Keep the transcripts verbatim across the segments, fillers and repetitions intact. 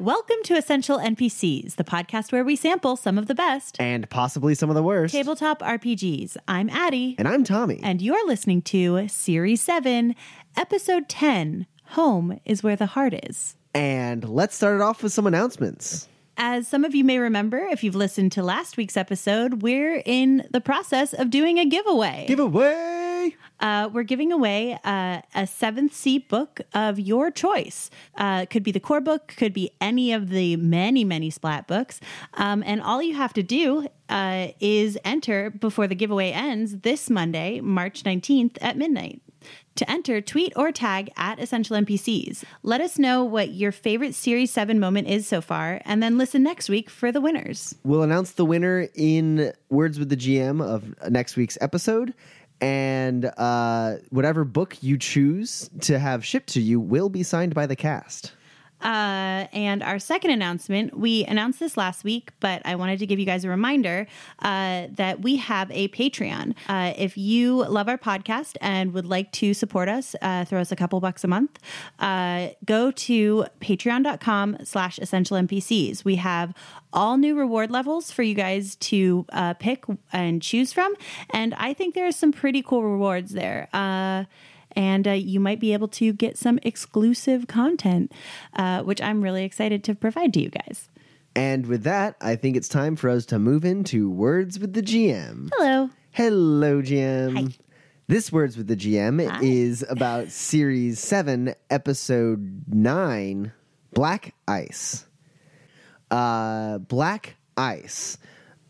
Welcome to Essential N P Cs, the podcast where we sample some of the best and possibly some of the worst tabletop R P Gs. I'm Addie. And I'm Tommy. And you're listening to Series seven, Episode ten, Home is Where the Heart Is. And let's start it off with some announcements. As some of you may remember, if you've listened to last week's episode, we're in the process of doing a giveaway. Giveaway! Uh, we're giving away uh, a Seventh Sea book of your choice. Uh, could be the core book, could be any of the many, many Splat books. Um, and all you have to do uh, is enter before the giveaway ends this Monday, March nineteenth at midnight. To enter, tweet or tag at Essential N P Cs. Let us know what your favorite Series seven moment is so far, and then listen next week for the winners. We'll announce the winner in Words with the G M of next week's episode. And uh, whatever book you choose to have shipped to you will be signed by the cast. Uh, and our second announcement, we announced this last week, but I wanted to give you guys a reminder uh, that we have a Patreon. Uh, if you love our podcast and would like to support us, uh, throw us a couple bucks a month, uh, go to patreon.com slash essential NPCs. We have all new reward levels for you guys to uh, pick and choose from. And I think there are some pretty cool rewards there. Uh And uh, you might be able to get some exclusive content, uh, which I'm really excited to provide to you guys. And with that, I think it's time for us to move into Words with the G M. Hello. Hello, G M. Hi. This Words with the G M Hi. is about Series seven, Episode nine, Black Ice. Uh, Black Ice.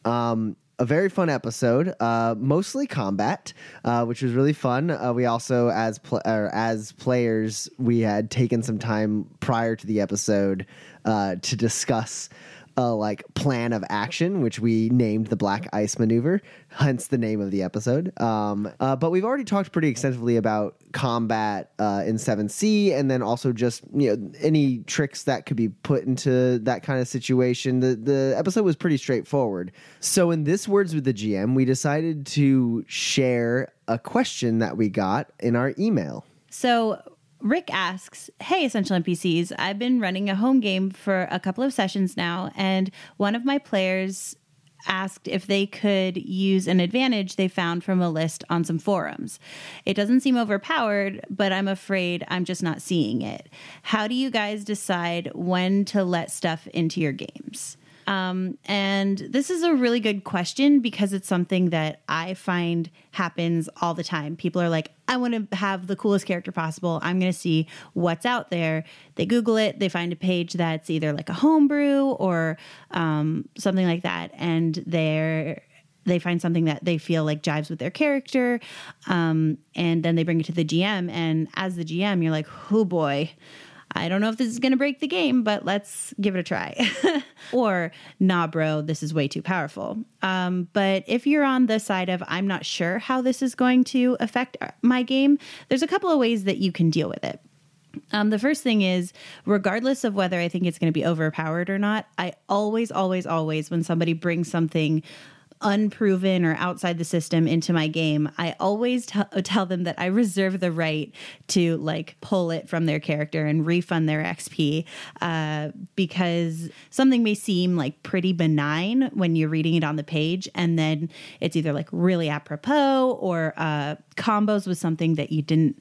Um... A very fun episode, uh, mostly combat, uh, which was really fun. Uh, we also, as pl- or as players, we had taken some time prior to the episode uh, to discuss a like plan of action, which we named the Black Ice Maneuver, hence the name of the episode. Um, uh, but we've already talked pretty extensively about combat uh, in Seventh Sea, and then also just you know any tricks that could be put into that kind of situation. The the episode was pretty straightforward. So in this Words with the G M, we decided to share a question that we got in our email. So Rick asks, hey, Essential N P Cs, I've been running a home game for a couple of sessions now, and one of my players asked if they could use an advantage they found from a list on some forums. It doesn't seem overpowered, but I'm afraid I'm just not seeing it. How do you guys decide when to let stuff into your games? Um, and this is a really good question because it's something that I find happens all the time. People are like, I want to have the coolest character possible. I'm going to see what's out there. They Google it. They find a page that's either like a homebrew or um, something like that. And they're they find something that they feel like jives with their character. Um, and then they bring it to the G M. And as the G M, you're like, oh boy, I don't know if this is going to break the game, but let's give it a try. Or, nah, bro, this is way too powerful. Um, but if you're on the side of, I'm not sure how this is going to affect my game, there's a couple of ways that you can deal with it. Um, the first thing is, regardless of whether I think it's going to be overpowered or not, I always, always, always, when somebody brings something unproven or outside the system into my game, I always t- tell them that I reserve the right to like pull it from their character and refund their X P uh, because something may seem like pretty benign when you're reading it on the page, and then it's either like really apropos or uh, combos with something that you didn't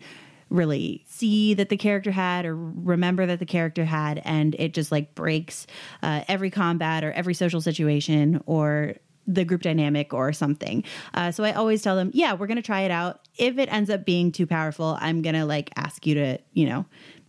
really see that the character had or remember that the character had, and it just like breaks uh, every combat or every social situation or the group dynamic or something. Uh, so I always tell them, yeah, we're going to try it out. If it ends up being too powerful, I'm going to like ask you to, you know,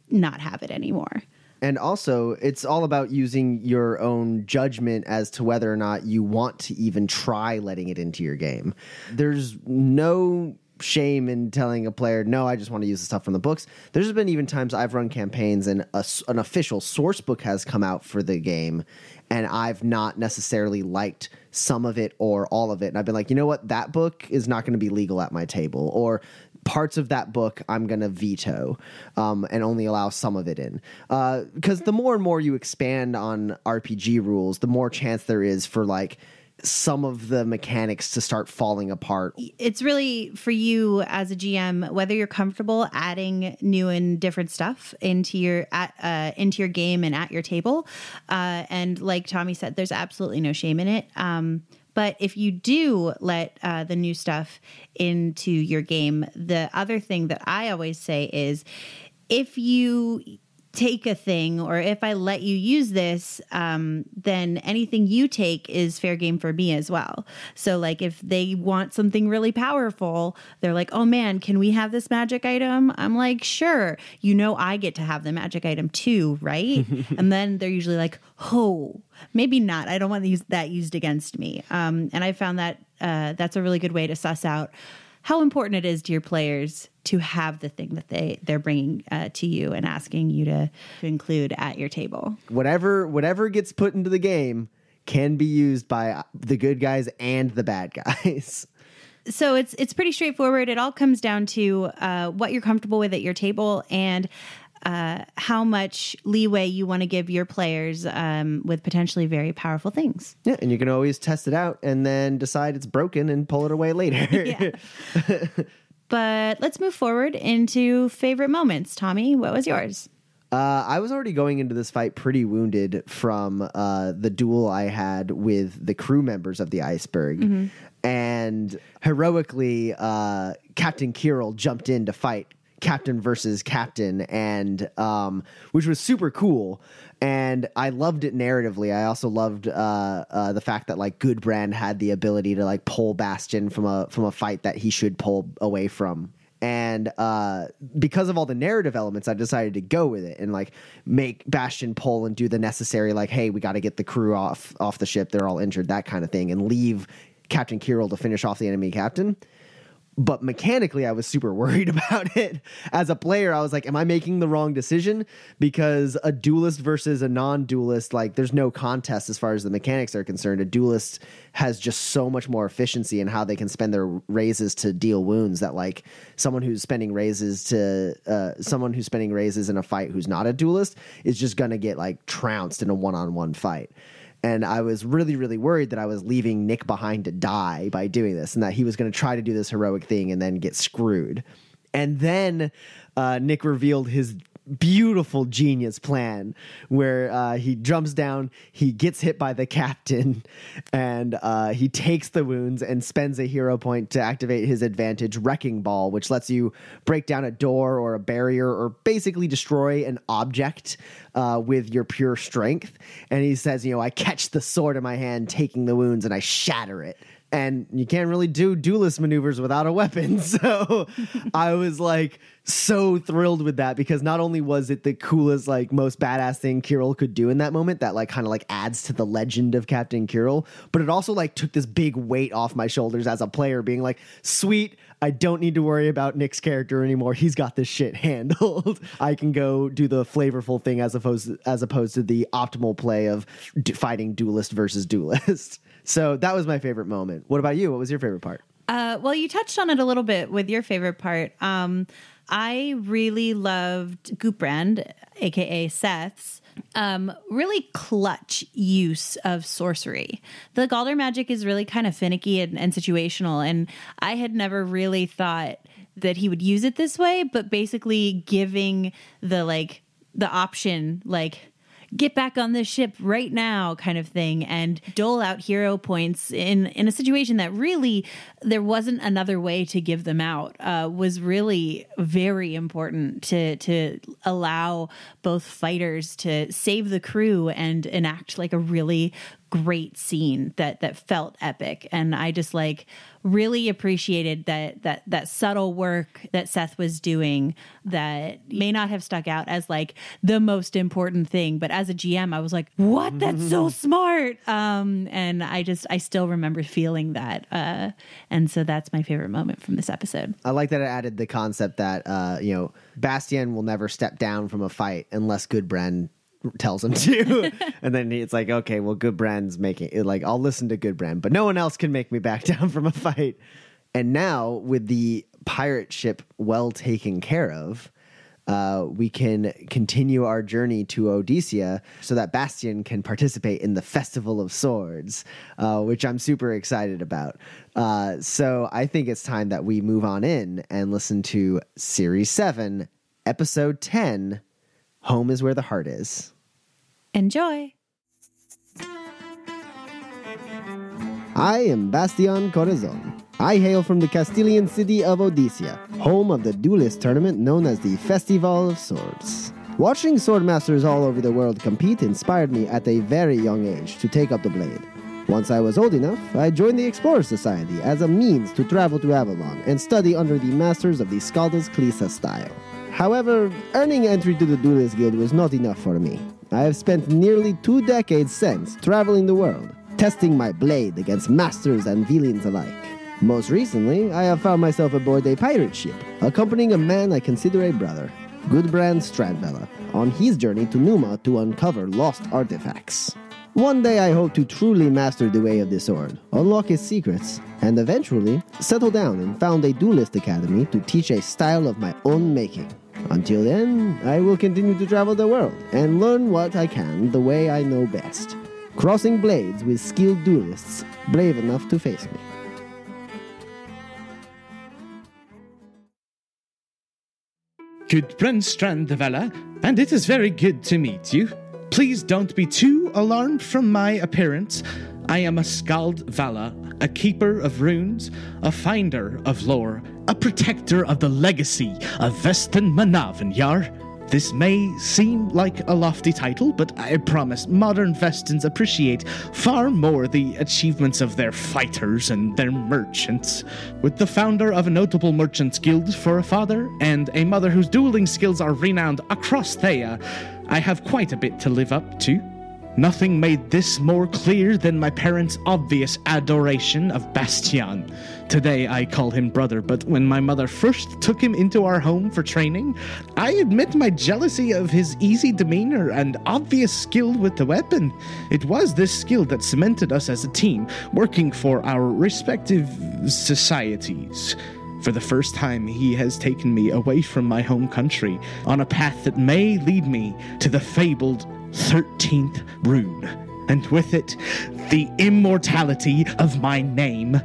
not have it anymore. And also, it's all about using your own judgment as to whether or not you want to even try letting it into your game. There's no shame in telling a player, no, I just want to use the stuff from the books. There's been even times I've run campaigns and a, an official source book has come out for the game, and I've not necessarily liked some of it or all of it. And I've been like, you know what? That book is not going to be legal at my table, or parts of that book I'm going to veto um, and only allow some of it in. Because uh, the more and more you expand on R P G rules, the more chance there is for like some of the mechanics to start falling apart. It's really for you as a G M, whether you're comfortable adding new and different stuff into your at, uh, into your game and at your table. Uh, and like Tommy said, there's absolutely no shame in it. Um, but if you do let uh, the new stuff into your game, the other thing that I always say is if you take a thing, or if I let you use this, um, then anything you take is fair game for me as well. So like if they want something really powerful, they're like, oh man, can we have this magic item? I'm like, sure. You know, I get to have the magic item too, right? And then they're usually like, oh, maybe not. I don't want to use that used against me. Um, and I found that uh, that's a really good way to suss out how important it is to your players to have the thing that they, they're bringing uh, to you and asking you to, to include at your table. Whatever whatever gets put into the game can be used by the good guys and the bad guys. So it's it's pretty straightforward. It all comes down to uh, what you're comfortable with at your table and uh, how much leeway you want to give your players um, with potentially very powerful things. Yeah, and you can always test it out and then decide it's broken and pull it away later. Yeah. But let's move forward into favorite moments. Tommy, what was yours? Uh, I was already going into this fight pretty wounded from uh, the duel I had with the crew members of the iceberg. Mm-hmm. And heroically, uh, Captain Kiril jumped in to fight captain versus captain, and um, which was super cool. And I loved it narratively. I also loved uh, uh, the fact that like Gudbrand had the ability to like pull Bastian from a from a fight that he should pull away from. And uh, because of all the narrative elements, I decided to go with it and like make Bastian pull and do the necessary like, hey, we got to get the crew off off the ship. They're all injured, that kind of thing, and leave Captain Kiril to finish off the enemy captain. But mechanically, I was super worried about it. As a player, I was like, am I making the wrong decision? Because a duelist versus a non-duelist, like, there's no contest as far as the mechanics are concerned. A duelist has just so much more efficiency in how they can spend their raises to deal wounds that, like, someone who's spending raises to uh, someone who's spending raises in a fight who's not a duelist is just going to get, like, trounced in a one-on-one fight. And I was really, really worried that I was leaving Nick behind to die by doing this, and that he was going to try to do this heroic thing and then get screwed. And then uh, Nick revealed his beautiful genius plan where uh, he jumps down, he gets hit by the captain, and uh, he takes the wounds and spends a hero point to activate his advantage wrecking ball, which lets you break down a door or a barrier or basically destroy an object uh, with your pure strength. And he says, you know, I catch the sword in my hand, taking the wounds, and I shatter it. And you can't really do duelist maneuvers without a weapon. So I was like so thrilled with that, because not only was it the coolest, like most badass thing Kiril could do in that moment that like kind of like adds to the legend of Captain Kiril, but it also like took this big weight off my shoulders as a player being like, sweet, I don't need to worry about Nick's character anymore. He's got this shit handled. I can go do the flavorful thing as opposed to, as opposed to the optimal play of d- fighting duelist versus duelist. So that was my favorite moment. What about you? What was your favorite part? Uh, well, you touched on it a little bit with your favorite part. Um, I really loved Gudbrand, a k a. Seth's, um, really clutch use of sorcery. The Galder magic is really kind of finicky and, and situational, and I had never really thought that he would use it this way, but basically giving the like the option, like, get back on this ship right now kind of thing, and dole out hero points in, in a situation that really there wasn't another way to give them out uh, was really very important to, to allow both fighters to save the crew and enact like a really great scene that that felt epic. And I just like really appreciated that that that subtle work that Seth was doing that may not have stuck out as like the most important thing. But as a G M, I was like, what? That's so smart. Um, and I just I still remember feeling that. Uh, and so that's my favorite moment from this episode. I like that it added the concept that, uh, you know, Bastian will never step down from a fight unless Gudbrand tells him to. And then it's like, okay, well, Gudbrand's making it, like, I'll listen to Gudbrand, but no one else can make me back down from a fight. And now with the pirate ship well taken care of, uh, we can continue our journey to Odyssea so that Bastian can participate in the Festival of Swords, uh, which I'm super excited about. Uh, so I think it's time that we move on in and listen to Series seven, Episode ten, Home is Where the Heart Is. Enjoy. I am Bastian Corazon. I hail from the Castilian city of Odyssea, home of the duelist tournament known as the Festival of Swords. Watching swordmasters all over the world compete inspired me at a very young age to take up the blade. Once I was old enough, I joined the Explorer Society as a means to travel to Avalon and study under the masters of the Scaldas Clisa style. However, earning entry to the Duelist Guild was not enough for me. I have spent nearly two decades since traveling the world, testing my blade against masters and villains alike. Most recently, I have found myself aboard a pirate ship, accompanying a man I consider a brother, Gudbrand Stradbella, on his journey to Numa to uncover lost artifacts. One day I hope to truly master the way of the sword, unlock its secrets, and eventually settle down and found a duelist academy to teach a style of my own making. Until then, I will continue to travel the world and learn what I can the way I know best, crossing blades with skilled duelists brave enough to face me. Gudbrand Strandvella, and it is very good to meet you. Please don't be too alarmed from my appearance. I am a Skaldvala, a keeper of runes, a finder of lore, a protector of the legacy of Vesten Manavanyar. This may seem like a lofty title, but I promise modern Vestens appreciate far more the achievements of their fighters and their merchants. With the founder of a notable merchants guild for a father, and a mother whose dueling skills are renowned across Théah, I have quite a bit to live up to. Nothing made this more clear than my parents' obvious adoration of Bastian. Today I call him brother, but when my mother first took him into our home for training, I admit my jealousy of his easy demeanor and obvious skill with the weapon. It was this skill that cemented us as a team, working for our respective societies. For the first time, he has taken me away from my home country on a path that may lead me to the fabled thirteenth rune, and with it, the immortality of my name.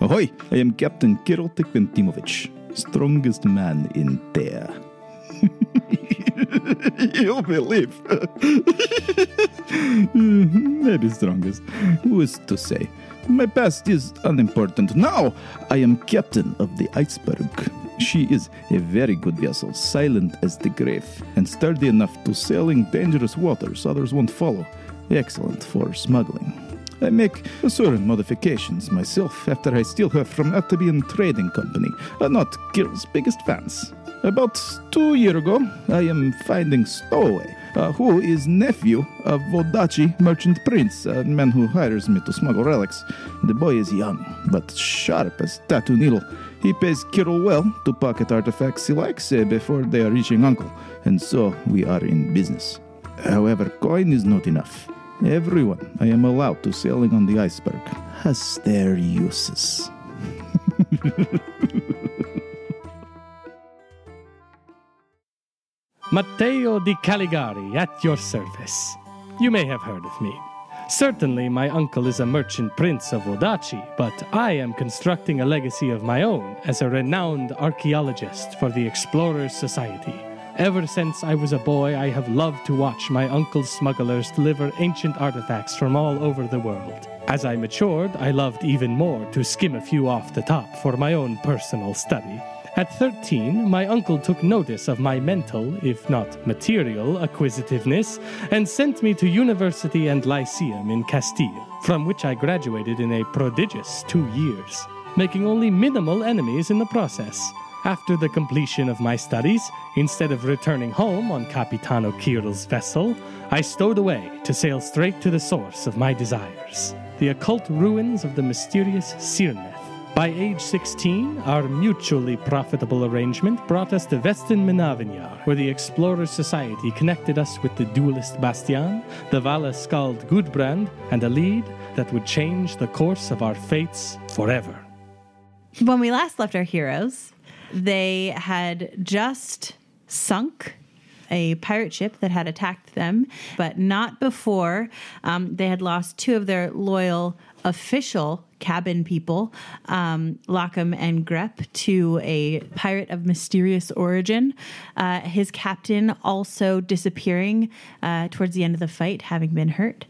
Ahoy! I am Captain Kirotek Ventimovic, strongest man in Théah. You'll believe. Maybe strongest. Who is to say? My past is unimportant. Now I am captain of the iceberg. She is a very good vessel, silent as the grave, and sturdy enough to sail in dangerous waters others won't follow. Excellent for smuggling. I make certain modifications myself after I steal her from Atabean Trading Company, not Kirill's biggest fans. About two years ago, I am finding Stowaway, uh, who is nephew of Vodachi merchant prince, a man who hires me to smuggle relics. The boy is young, but sharp as tattoo needle. He pays Kirill well to pocket artifacts he likes uh, before they are reaching uncle, and so we are in business. However, coin is not enough. Everyone I am allowed to sailing on the iceberg has their uses. Matteo di Caligari at your service. You may have heard of me. Certainly my uncle is a merchant prince of Vodachi, but I am constructing a legacy of my own as a renowned archaeologist for the Explorer Society. Ever since I was a boy, I have loved to watch my uncle's smugglers deliver ancient artifacts from all over the world. As I matured, I loved even more to skim a few off the top for my own personal study. At thirteen, my uncle took notice of my mental, if not material, acquisitiveness and sent me to university and lyceum in Castile, from which I graduated in a prodigious two years, making only minimal enemies in the process. After the completion of my studies, instead of returning home on Capitano Kirill's vessel, I stowed away to sail straight to the source of my desires, the occult ruins of the mysterious Sirneth. By age sixteen, our mutually profitable arrangement brought us to Vesten Manavanyar, where the Explorer Society connected us with the duelist Bastian, the Vala Skald Gudbrand, and a lead that would change the course of our fates forever. When we last left our heroes, they had just sunk a pirate ship that had attacked them, but not before um, they had lost two of their loyal official cabin people, um, Lockham and Grep, to a pirate of mysterious origin. Uh, his captain also disappearing uh, towards the end of the fight, having been hurt.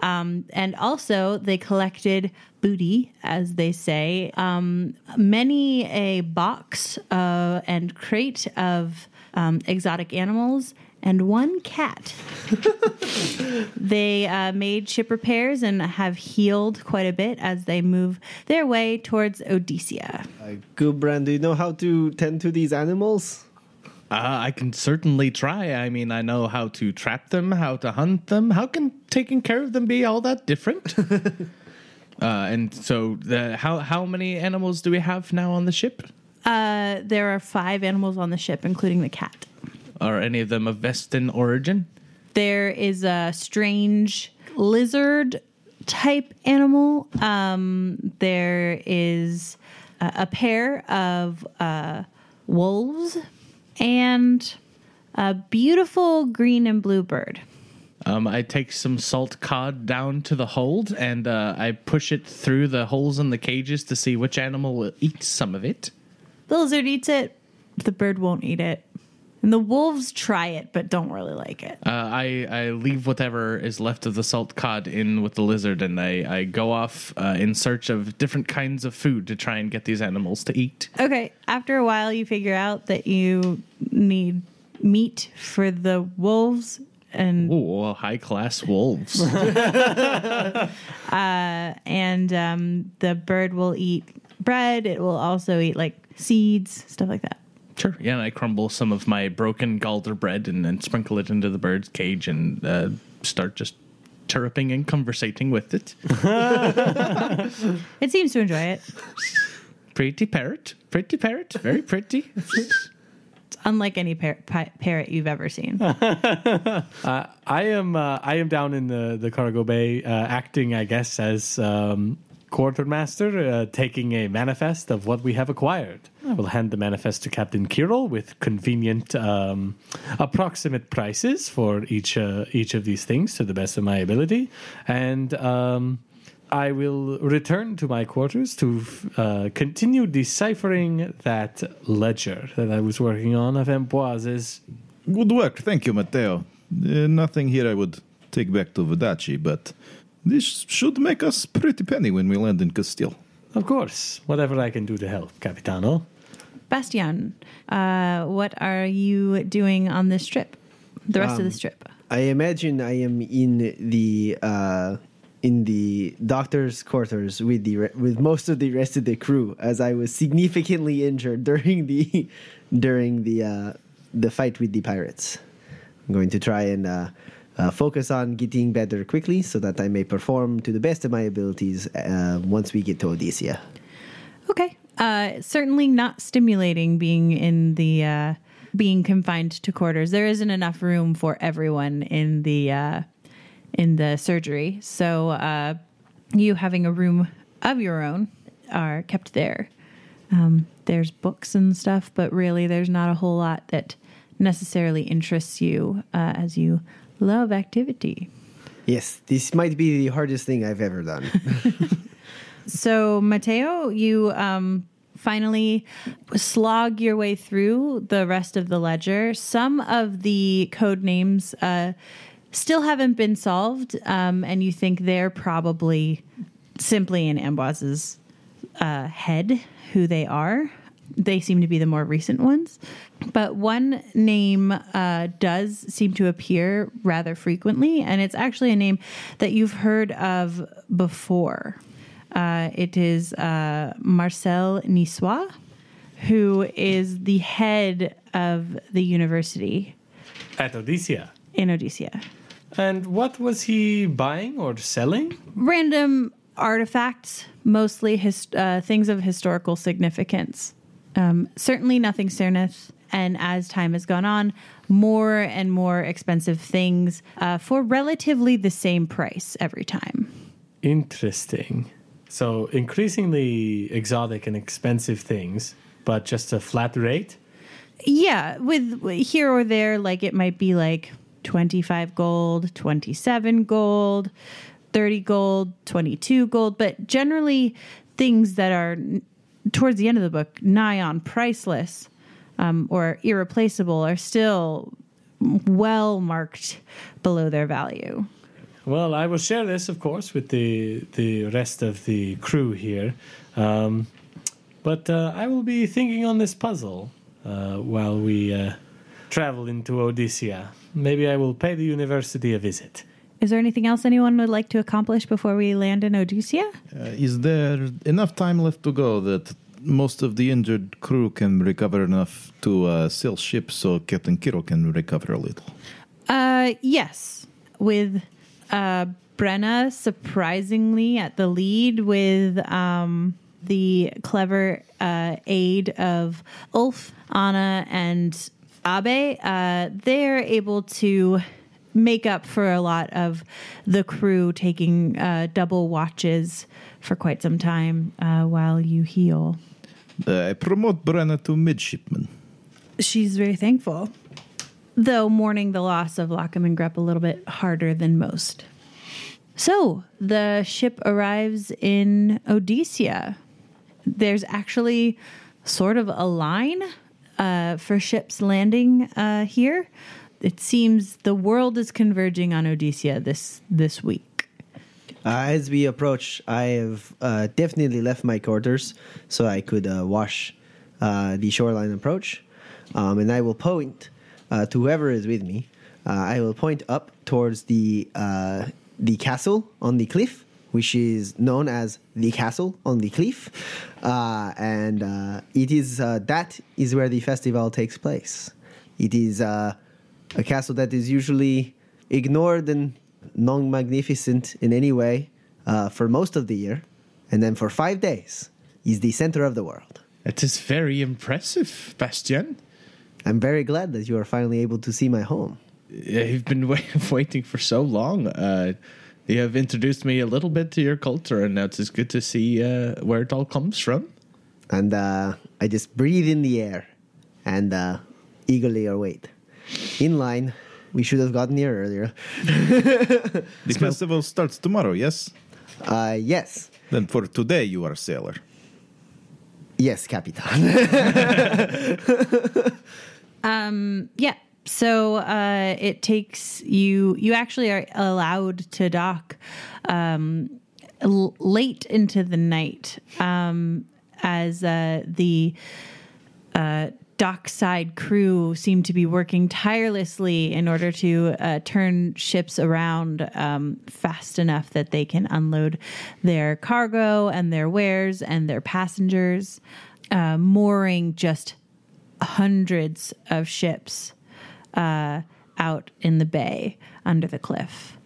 Um, and also, they collected booty, as they say, um, many a box uh, and crate of um, exotic animals, and one cat. They uh, made ship repairs and have healed quite a bit as they move their way towards Odyssea. Uh, Gudbrand, do you know how to tend to these animals? Uh, I can certainly try. I mean, I know how to trap them, how to hunt them. How can taking care of them be all that different? uh, and so the, how, how many animals do we have now on the ship? Uh, there are five animals on the ship, including the cat. Are any of them of Vesten origin? There is a strange lizard-type animal. Um, there is a, a pair of uh, wolves and a beautiful green and blue bird. Um, I take some salt cod down to the hold, and uh, I push it through the holes in the cages to see which animal will eat some of it. The lizard eats it. The bird won't eat it. And the wolves try it, but don't really like it. Uh, I, I leave whatever is left of the salt cod in with the lizard, and I, I go off uh, in search of different kinds of food to try and get these animals to eat. Okay. After a while, you figure out that you need meat for the wolves. And ooh, high-class wolves. uh, and um, the bird will eat bread. It will also eat, like, seeds, stuff like that. Sure. Yeah, and I crumble some of my broken Galder bread and then sprinkle it into the bird's cage and uh, start just chirruping and conversating with it. It seems to enjoy it. Pretty parrot. Pretty parrot. Very pretty. It's unlike any par- pi- parrot you've ever seen. uh, I am uh, I am down in the, the cargo bay uh, acting, I guess, as um, quartermaster, uh, taking a manifest of what we have acquired. I will hand the manifest to Captain Kirill with convenient, um, approximate prices for each uh, each of these things to the best of my ability, and um, I will return to my quarters to uh, continue deciphering that ledger that I was working on of Ambroise's. Good work, thank you, Matteo. Uh, nothing here I would take back to Vodachi, but this should make us pretty penny when we land in Castile. Of course, whatever I can do to help, Capitano. Bastian, uh, what are you doing on this trip? The rest um, of this trip? I imagine I am in the uh, in the doctor's quarters with the re- with most of the rest of the crew, as I was significantly injured during the during the uh, the fight with the pirates. I'm going to try and uh, uh, focus on getting better quickly, so that I may perform to the best of my abilities uh, once we get to Odyssea. Okay. Uh, certainly not stimulating being in the uh, being confined to quarters. There isn't enough room for everyone in the uh, in the surgery, so uh, you having a room of your own are kept there. Um, there's books and stuff, but really there's not a whole lot that necessarily interests you, uh, as you love activity. Yes, this might be the hardest thing I've ever done. So, Matteo, you um, finally slog your way through the rest of the ledger. Some of the code names uh, still haven't been solved, um, and you think they're probably simply in Ambroise's uh, head, who they are. they seem to be the more recent ones. But one name uh, does seem to appear rather frequently, and it's actually a name that you've heard of before. Uh, it is uh, Marcel Nissois, who is the head of the university. At Odyssea? In Odyssea. And what was he buying or selling? Random artifacts, mostly his, uh, things of historical significance. Um, certainly nothing Cernith. And as time has gone on, more and more expensive things uh, for relatively the same price every time. Interesting. So increasingly exotic and expensive things, but just a flat rate? Yeah, with here or there, like it might be like twenty-five gold, twenty-seven gold, thirty gold, twenty-two gold, but generally things that are towards the end of the book nigh on priceless um, or irreplaceable are still well marked below their value. Well, I will share this, of course, with the the rest of the crew here, um, but uh, I will be thinking on this puzzle uh, while we uh, travel into Odyssea. Maybe I will pay the university a visit. Is there anything else anyone would like to accomplish before we land in Odyssea? Uh, is there enough time left to go that most of the injured crew can recover enough to uh, sail ship so Captain Kiro can recover a little? Uh, yes, with uh, Brenna surprisingly at the lead with um, the clever uh, aid of Ulf, Anna, and Abe. Uh, they're able to make up for a lot of the crew taking uh, double watches for quite some time uh, while you heal. Uh, I promote Brenna to midshipman. She's very thankful, though mourning the loss of Lockham and Grep a little bit harder than most. So the ship arrives in Odyssea. There's actually sort of a line uh, for ships landing uh, here. It seems the world is converging on Odyssea this this week. Uh, as we approach, I have uh, definitely left my quarters so I could uh, watch uh, the shoreline approach. Um, and I will point uh, to whoever is with me. Uh, I will point up towards the uh, the castle on the cliff, which is known as the Castle on the Cliff. Uh, and uh, it is uh, that is where the festival takes place. It is Uh, A castle that is usually ignored and non-magnificent in any way uh, for most of the year, and then for five days is the center of the world. It is very impressive, Bastian. I'm very glad that you are finally able to see my home. You've been wa- waiting for so long. Uh, you have introduced me a little bit to your culture, and now it's good to see uh, where it all comes from. And uh, I just breathe in the air and uh, eagerly await. In line, we should have gotten here earlier. The festival starts tomorrow, yes? Uh, yes. Then for today, you are a sailor. Yes, Capitan. um, yeah, so uh, it takes you... You actually are allowed to dock um, l- late into the night um, as uh, the... Uh, dockside crew seem to be working tirelessly in order to uh, turn ships around um, fast enough that they can unload their cargo and their wares and their passengers, uh, mooring just hundreds of ships uh, out in the bay under the cliff.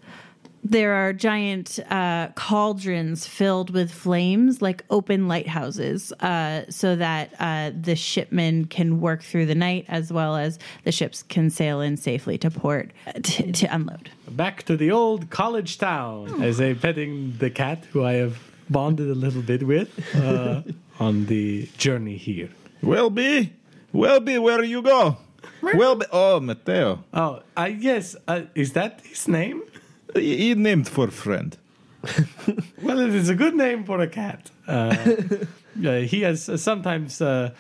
There are giant uh, cauldrons filled with flames, like open lighthouses, uh, so that uh, the shipmen can work through the night as well as the ships can sail in safely to port to, to unload. Back to the old college town, oh. As I'm petting the cat, who I have bonded a little bit with, uh, on the journey here. Welby, Welby, where you go? Welby, oh, Matteo. Oh, uh, yes, uh, is that his name? He named for friend. Well, it is a good name for a cat. Uh, Uh, he has sometimes uh,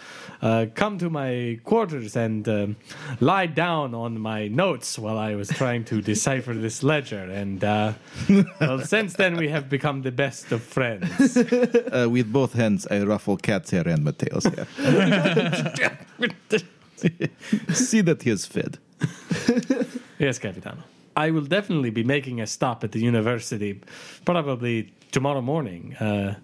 uh, come to my quarters and uh, lied down on my notes while I was trying to decipher this ledger. And uh, well, since then, we have become the best of friends. Uh, with both hands, I ruffle Cat's hair and Mateo's hair. See that he is fed. Yes, Capitano. I will definitely be making a stop at the university, probably tomorrow morning. Uh,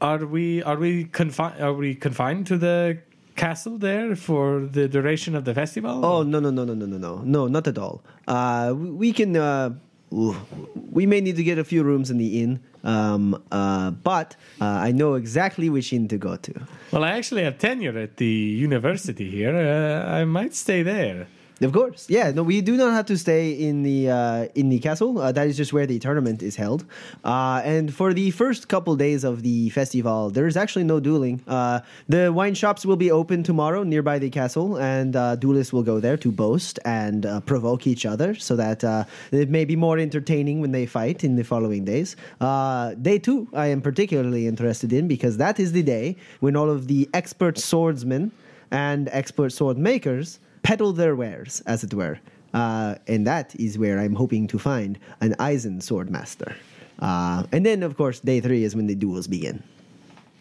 are we are we confined are we confined to the castle there for the duration of the festival? Oh no no no no no no no no not at all. Uh, we can uh, we may need to get a few rooms in the inn. Um, uh, but uh, I know exactly which inn to go to. Well, I actually have tenure at the university here. Uh, I might stay there. Of course, yeah. No, we do not have to stay in the uh, in the castle. Uh, that is just where the tournament is held. Uh, and for the first couple days of the festival, there is actually no dueling. Uh, the wine shops will be open tomorrow nearby the castle, and uh, duelists will go there to boast and uh, provoke each other, so that uh, it may be more entertaining when they fight in the following days. Uh, day two, I am particularly interested in, because that is the day when all of the expert swordsmen and expert sword makers peddle their wares, as it were. Uh, and that is where I'm hoping to find an Eisen Swordmaster. Uh, and then, of course, day three is when the duels begin.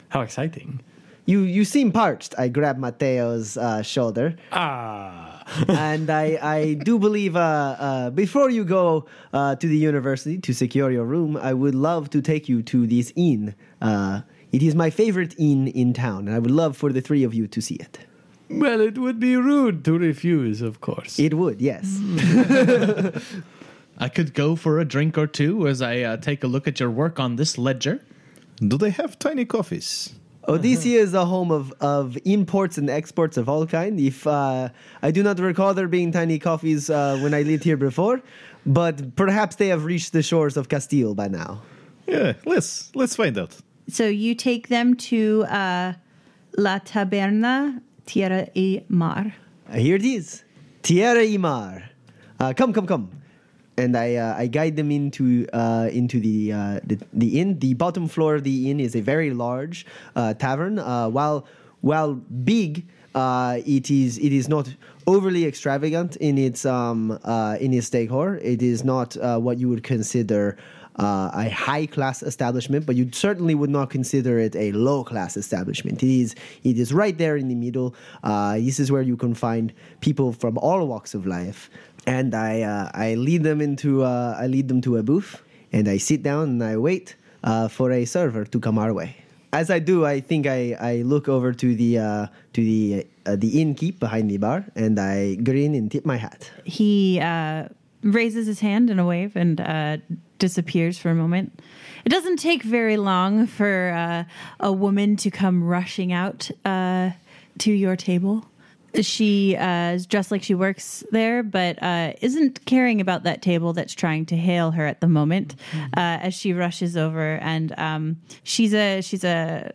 How exciting. You you seem parched. I grab Mateo's uh, shoulder. Ah. And I, I do believe uh, uh, before you go uh, to the university to secure your room, I would love to take you to this inn. Uh, it is my favorite inn in town, and I would love for the three of you to see it. Well, it would be rude to refuse, of course. It would, yes. I could go for a drink or two as I uh, take a look at your work on this ledger. Do they have tiny coffees? Odyssea is a home of, of imports and exports of all kinds. If uh, I do not recall there being tiny coffees uh, when I lived here before, but perhaps they have reached the shores of Castile by now. Yeah, let's let's find out. So you take them to uh, La Taberna Tierra y Mar. Uh, here it is. Tierra y Mar. Uh, come, come, come. And I uh, I guide them into uh, into the, uh, the the inn. The bottom floor of the inn is a very large uh, tavern. Uh, while while big, uh, it is it is not overly extravagant in its um uh, in its decor. It is not uh, what you would consider Uh, a high-class establishment, but you certainly would not consider it a low-class establishment. It is it is right there in the middle. Uh, this is where you can find people from all walks of life. And I uh, I lead them into uh, I lead them to a booth, and I sit down and I wait uh, for a server to come our way. As I do, I think I, I look over to the uh, to the uh, the innkeep behind the bar, and I grin and tip my hat. He uh, raises his hand in a wave and Uh, disappears for a moment. It doesn't take very long for uh, a woman to come rushing out uh, to your table. She uh, is dressed like she works there, but uh, isn't caring about that table that's trying to hail her at the moment. Mm-hmm. uh, as she rushes over. And um, she's a she's a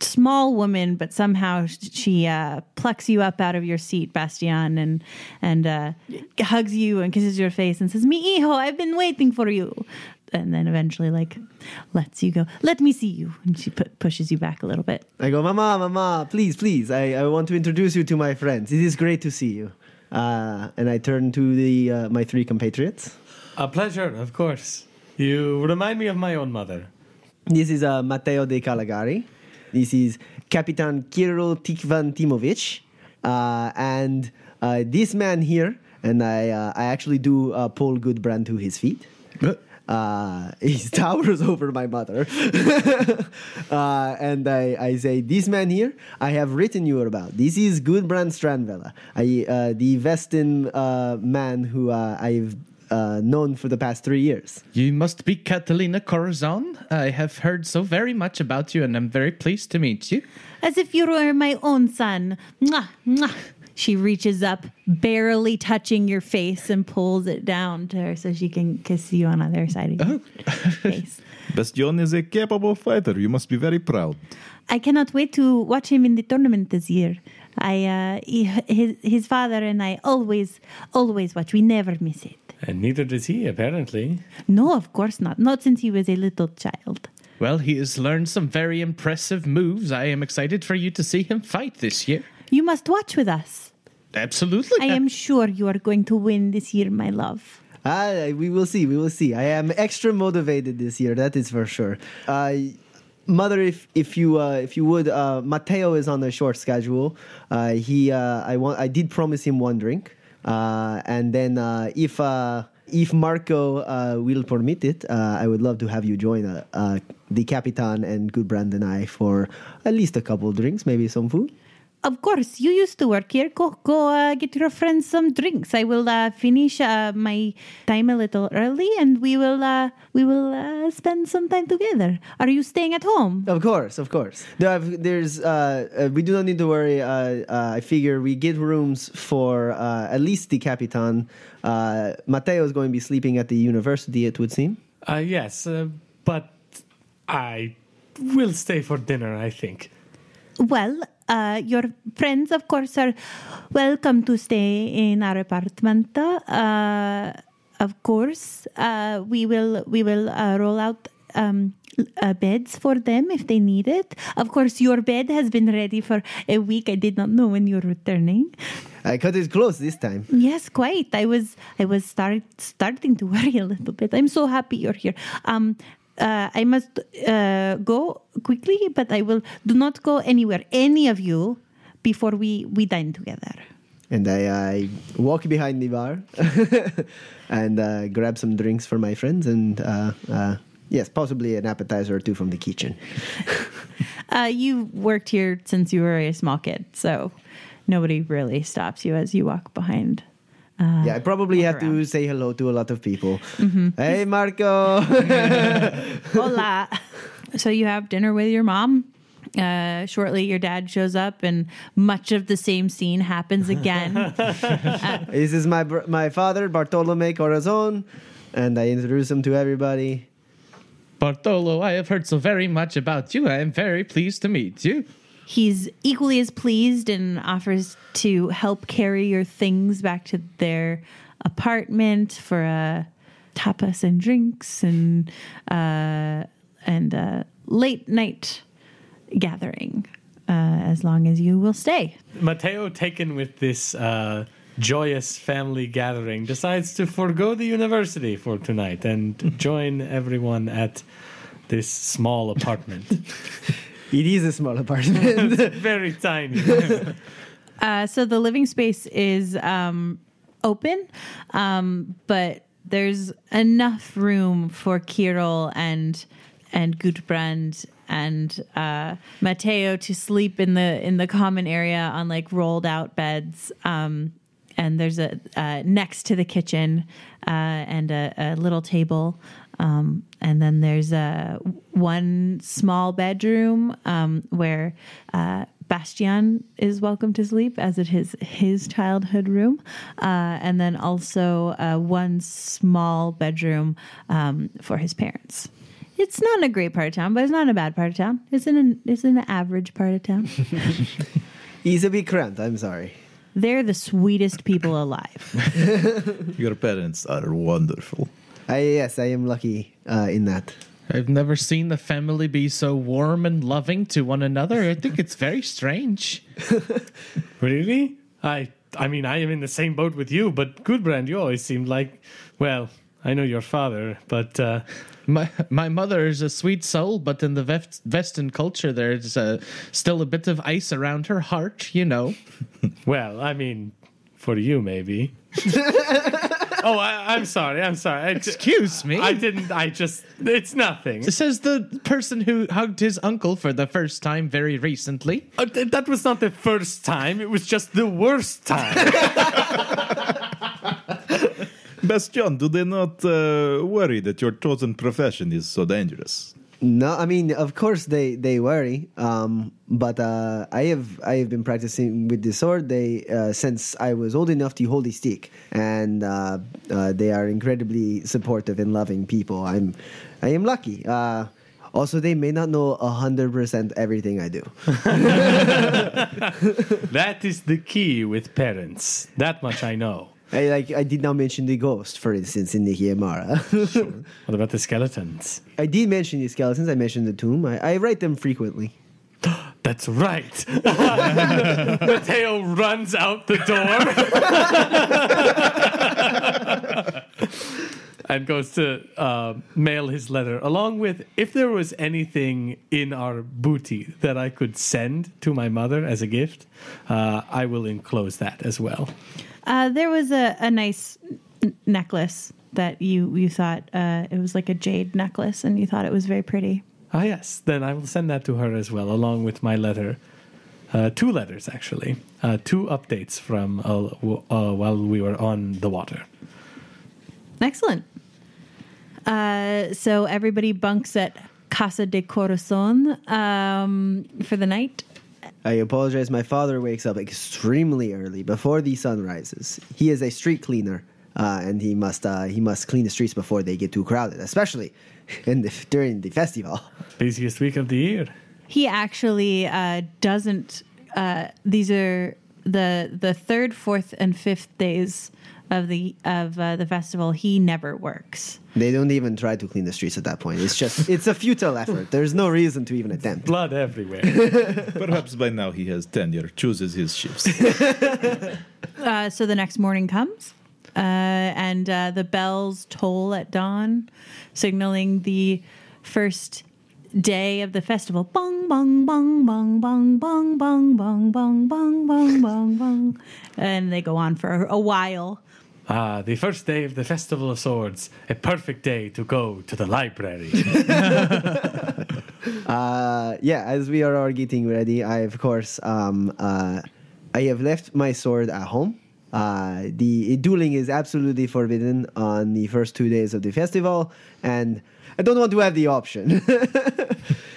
small woman, but somehow she uh, plucks you up out of your seat, Bastian, and and uh, hugs you and kisses your face and says, "Mi hijo, I've been waiting for you." And then eventually, like, lets you go. "Let me see you." And she pu- pushes you back a little bit. I go, "Mama, mama, please, please. I, I want to introduce you to my friends. It is great to see you." Uh, and I turn to the uh, my three compatriots. "A pleasure, of course. You remind me of my own mother." This is uh, Matteo di Caligari. This is Captain Kirotek Ventimovic. Uh, and uh, this man here, and I uh, I actually do uh, pull Gudbrand to his feet. Uh, he towers over my mother. uh, and I, I say, "This man here, I have written you about. This is Gudbrand Strandvella, I, uh, the Vesten uh, man who uh, I've Uh, known for the past three years. You must be Catalina Corazon. I have heard so very much about you, and I'm very pleased to meet you. As if you were my own son." Mwah, mwah. She reaches up, barely touching your face, and pulls it down to her so she can kiss you on the other side of your oh. face. Bastion is a capable fighter. You must be very proud. I cannot wait to watch him in the tournament this year. I, uh, he, his, his father and I always, always watch. We never miss it. And neither does he, apparently. No, of course not. Not since he was a little child. Blackwell. He has learned some very impressive moves. I am excited for you to see him fight this year. You must watch with us. Absolutely. I am sure you are going to win this year, my love. Ah, we will see. We will see. I am extra motivated this year. That is for sure. Uh, Mother, if if you uh, if you would, uh, Matteo is on a short schedule. Uh, he, uh, I want, I did promise him one drink, uh, and then uh, if uh, if Marco uh, will permit it, uh, I would love to have you join uh, uh, the Capitan and Gudbrand and I for at least a couple of drinks, maybe some food. Of course, you used to work here. Go, go uh, get your friends some drinks. I will uh, finish uh, my time a little early, and we will uh, we will uh, spend some time together. Are you staying at home? Of course, of course. There's uh, we do not need to worry. Uh, uh, I figure we get rooms for uh, at least the Capitan. Uh, Matteo is going to be sleeping at the university, it would seem. Uh, yes, uh, but I will stay for dinner, I think. Well. Uh, your friends, of course, are welcome to stay in our apartment. Uh, of course, uh, we will we will uh, roll out um, uh, beds for them if they need it. Of course, your bed has been ready for a week. I did not know when you were returning. I cut it close this time. Yes, quite. I was I was start starting to worry a little bit. I'm so happy you're here. Um. Uh, I must uh, go quickly, but I will do not go anywhere, any of you, before we, we dine together. And I, I walk behind the bar and uh, grab some drinks for my friends and, uh, uh, yes, possibly an appetizer or two from the kitchen. uh, you worked here since you were a small kid, so nobody really stops you as you walk behind. Uh, yeah, I probably have around. to say hello to a lot of people. Mm-hmm. Hey, Marco! Hola! So you have dinner with your mom. Uh, shortly, your dad shows up, and much of the same scene happens again. uh, this is my br- my father, Bartolome Corazon, and I introduce him to everybody. Bartolo, I have heard so very much about you. I am very pleased to meet you. He's equally as pleased and offers to help carry your things back to their apartment for uh, tapas and drinks and uh, and uh, late night gathering, uh, as long as you will stay. Matteo, taken with this uh, joyous family gathering, decides to forgo the university for tonight and join everyone at this small apartment. It is a small apartment. It's very tiny. uh, so the living space is um, open, um, but there's enough room for Kirol and and Gudbrand and uh, Matteo to sleep in the in the common area on like rolled out beds. Um, and there's a uh, next to the kitchen uh, and a, a little table. Um, and then there's a uh, one small bedroom um, where uh, Bastian is welcome to sleep, as it is his childhood room. Uh, and then also uh, one small bedroom um, for his parents. It's not a great part of town, but it's not a bad part of town. It's in an, it's in an average part of town. He's a bit cramped. I'm sorry. They're the sweetest people alive. Your parents are wonderful. I, yes, I am lucky uh, in that. I've never seen the family be so warm and loving to one another. I think it's very strange. Really? I I mean, I am in the same boat with you, but Gudbrand, you always seemed like, well, I know your father, but... Uh, my my mother is a sweet soul, but in the Vef- Western culture, there's uh, still a bit of ice around her heart, you know. Well, I mean, for you, maybe. Oh, I, I'm sorry. I'm sorry. I, Excuse me. I didn't. I just. It's nothing. Says the person who hugged his uncle for the first time very recently. Uh, th- that was not the first time. It was just the worst time. Bastian, do they not uh, worry that your chosen profession is so dangerous? No, I mean, of course they they worry, um, but uh, I have I have been practicing with the sword they uh, since I was old enough to hold a stick, and uh, uh, they are incredibly supportive and loving people. I'm I am lucky. Uh, also, they may not know a hundred percent everything I do. That is the key with parents. That much I know. I, like, I did not mention the ghost, for instance, in the Hiemara. Sure. What about the skeletons? I did mention the skeletons. I mentioned the tomb. I, I write them frequently. That's right. Matteo runs out the door and goes to uh, mail his letter, along with, if there was anything in our booty that I could send to my mother as a gift, uh, I will enclose that as well. Uh, there was a, a nice n- necklace that you, you thought, uh, it was like a jade necklace, and you thought it was very pretty. Ah, yes. Then I will send that to her as well, along with my letter. Uh, two letters, actually. Uh, two updates from uh, w- uh, while we were on the water. Excellent. Uh, so everybody bunks at Casa de Corazon um, for the night. I apologize. My father wakes up extremely early, before the sun rises. He is a street cleaner, uh, and he must uh, he must clean the streets before they get too crowded, especially... And during the festival. Busiest week of the year. He actually uh, doesn't... Uh, these are the the third, fourth, and fifth days of the of uh, the festival. He never works. They don't even try to clean the streets at that point. It's just... It's a futile effort. There's no reason to even attempt. Blood everywhere. Perhaps by now he has tenure, chooses his shifts. uh, so the next morning comes. Uh, and uh, the bells toll at dawn, signaling the first day of the festival. Bong, bong, bong, bong, bong, bong, bong, bong, bong, bong, bong, bong, bong. And they go on for a while. Ah, the first day of the Festival of Swords. A perfect day to go to the library. uh, yeah, as we are all getting ready, I, of course, um, uh, I have left my sword at home. Uh, the dueling is absolutely forbidden on the first two days of the festival, and I don't want to have the option.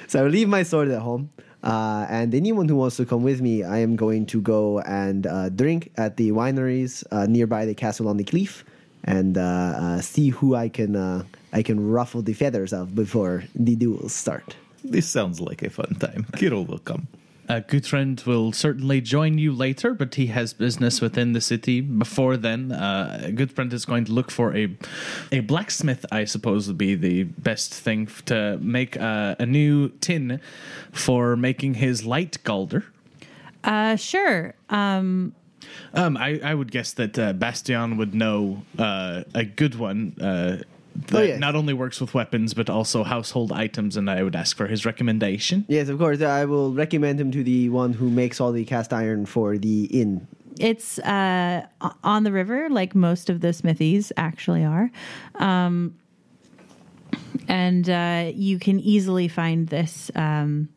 So I will leave my sword at home, uh, and anyone who wants to come with me, I am going to go and uh, drink at the wineries uh, nearby the Castle on the Cliff, and uh, uh, see who I can uh, I can ruffle the feathers of before the duels start. This sounds like a fun time. Kiro will come. Uh, Gudbrand will certainly join you later, but he has business within the city before then. Uh, Gudbrand is going to look for a a blacksmith, I suppose, would be the best thing to make uh, a new tin for making his light galder. Uh, sure. Um... Um, I, I would guess that uh, Bastian would know uh, a good one uh, that oh, yes. not only works with weapons, but also household items, and I would ask for his recommendation. Yes, of course. I will recommend him to the one who makes all the cast iron for the inn. It's uh, on the river, like most of the smithies actually are. Um, and uh, you can easily find this. Um,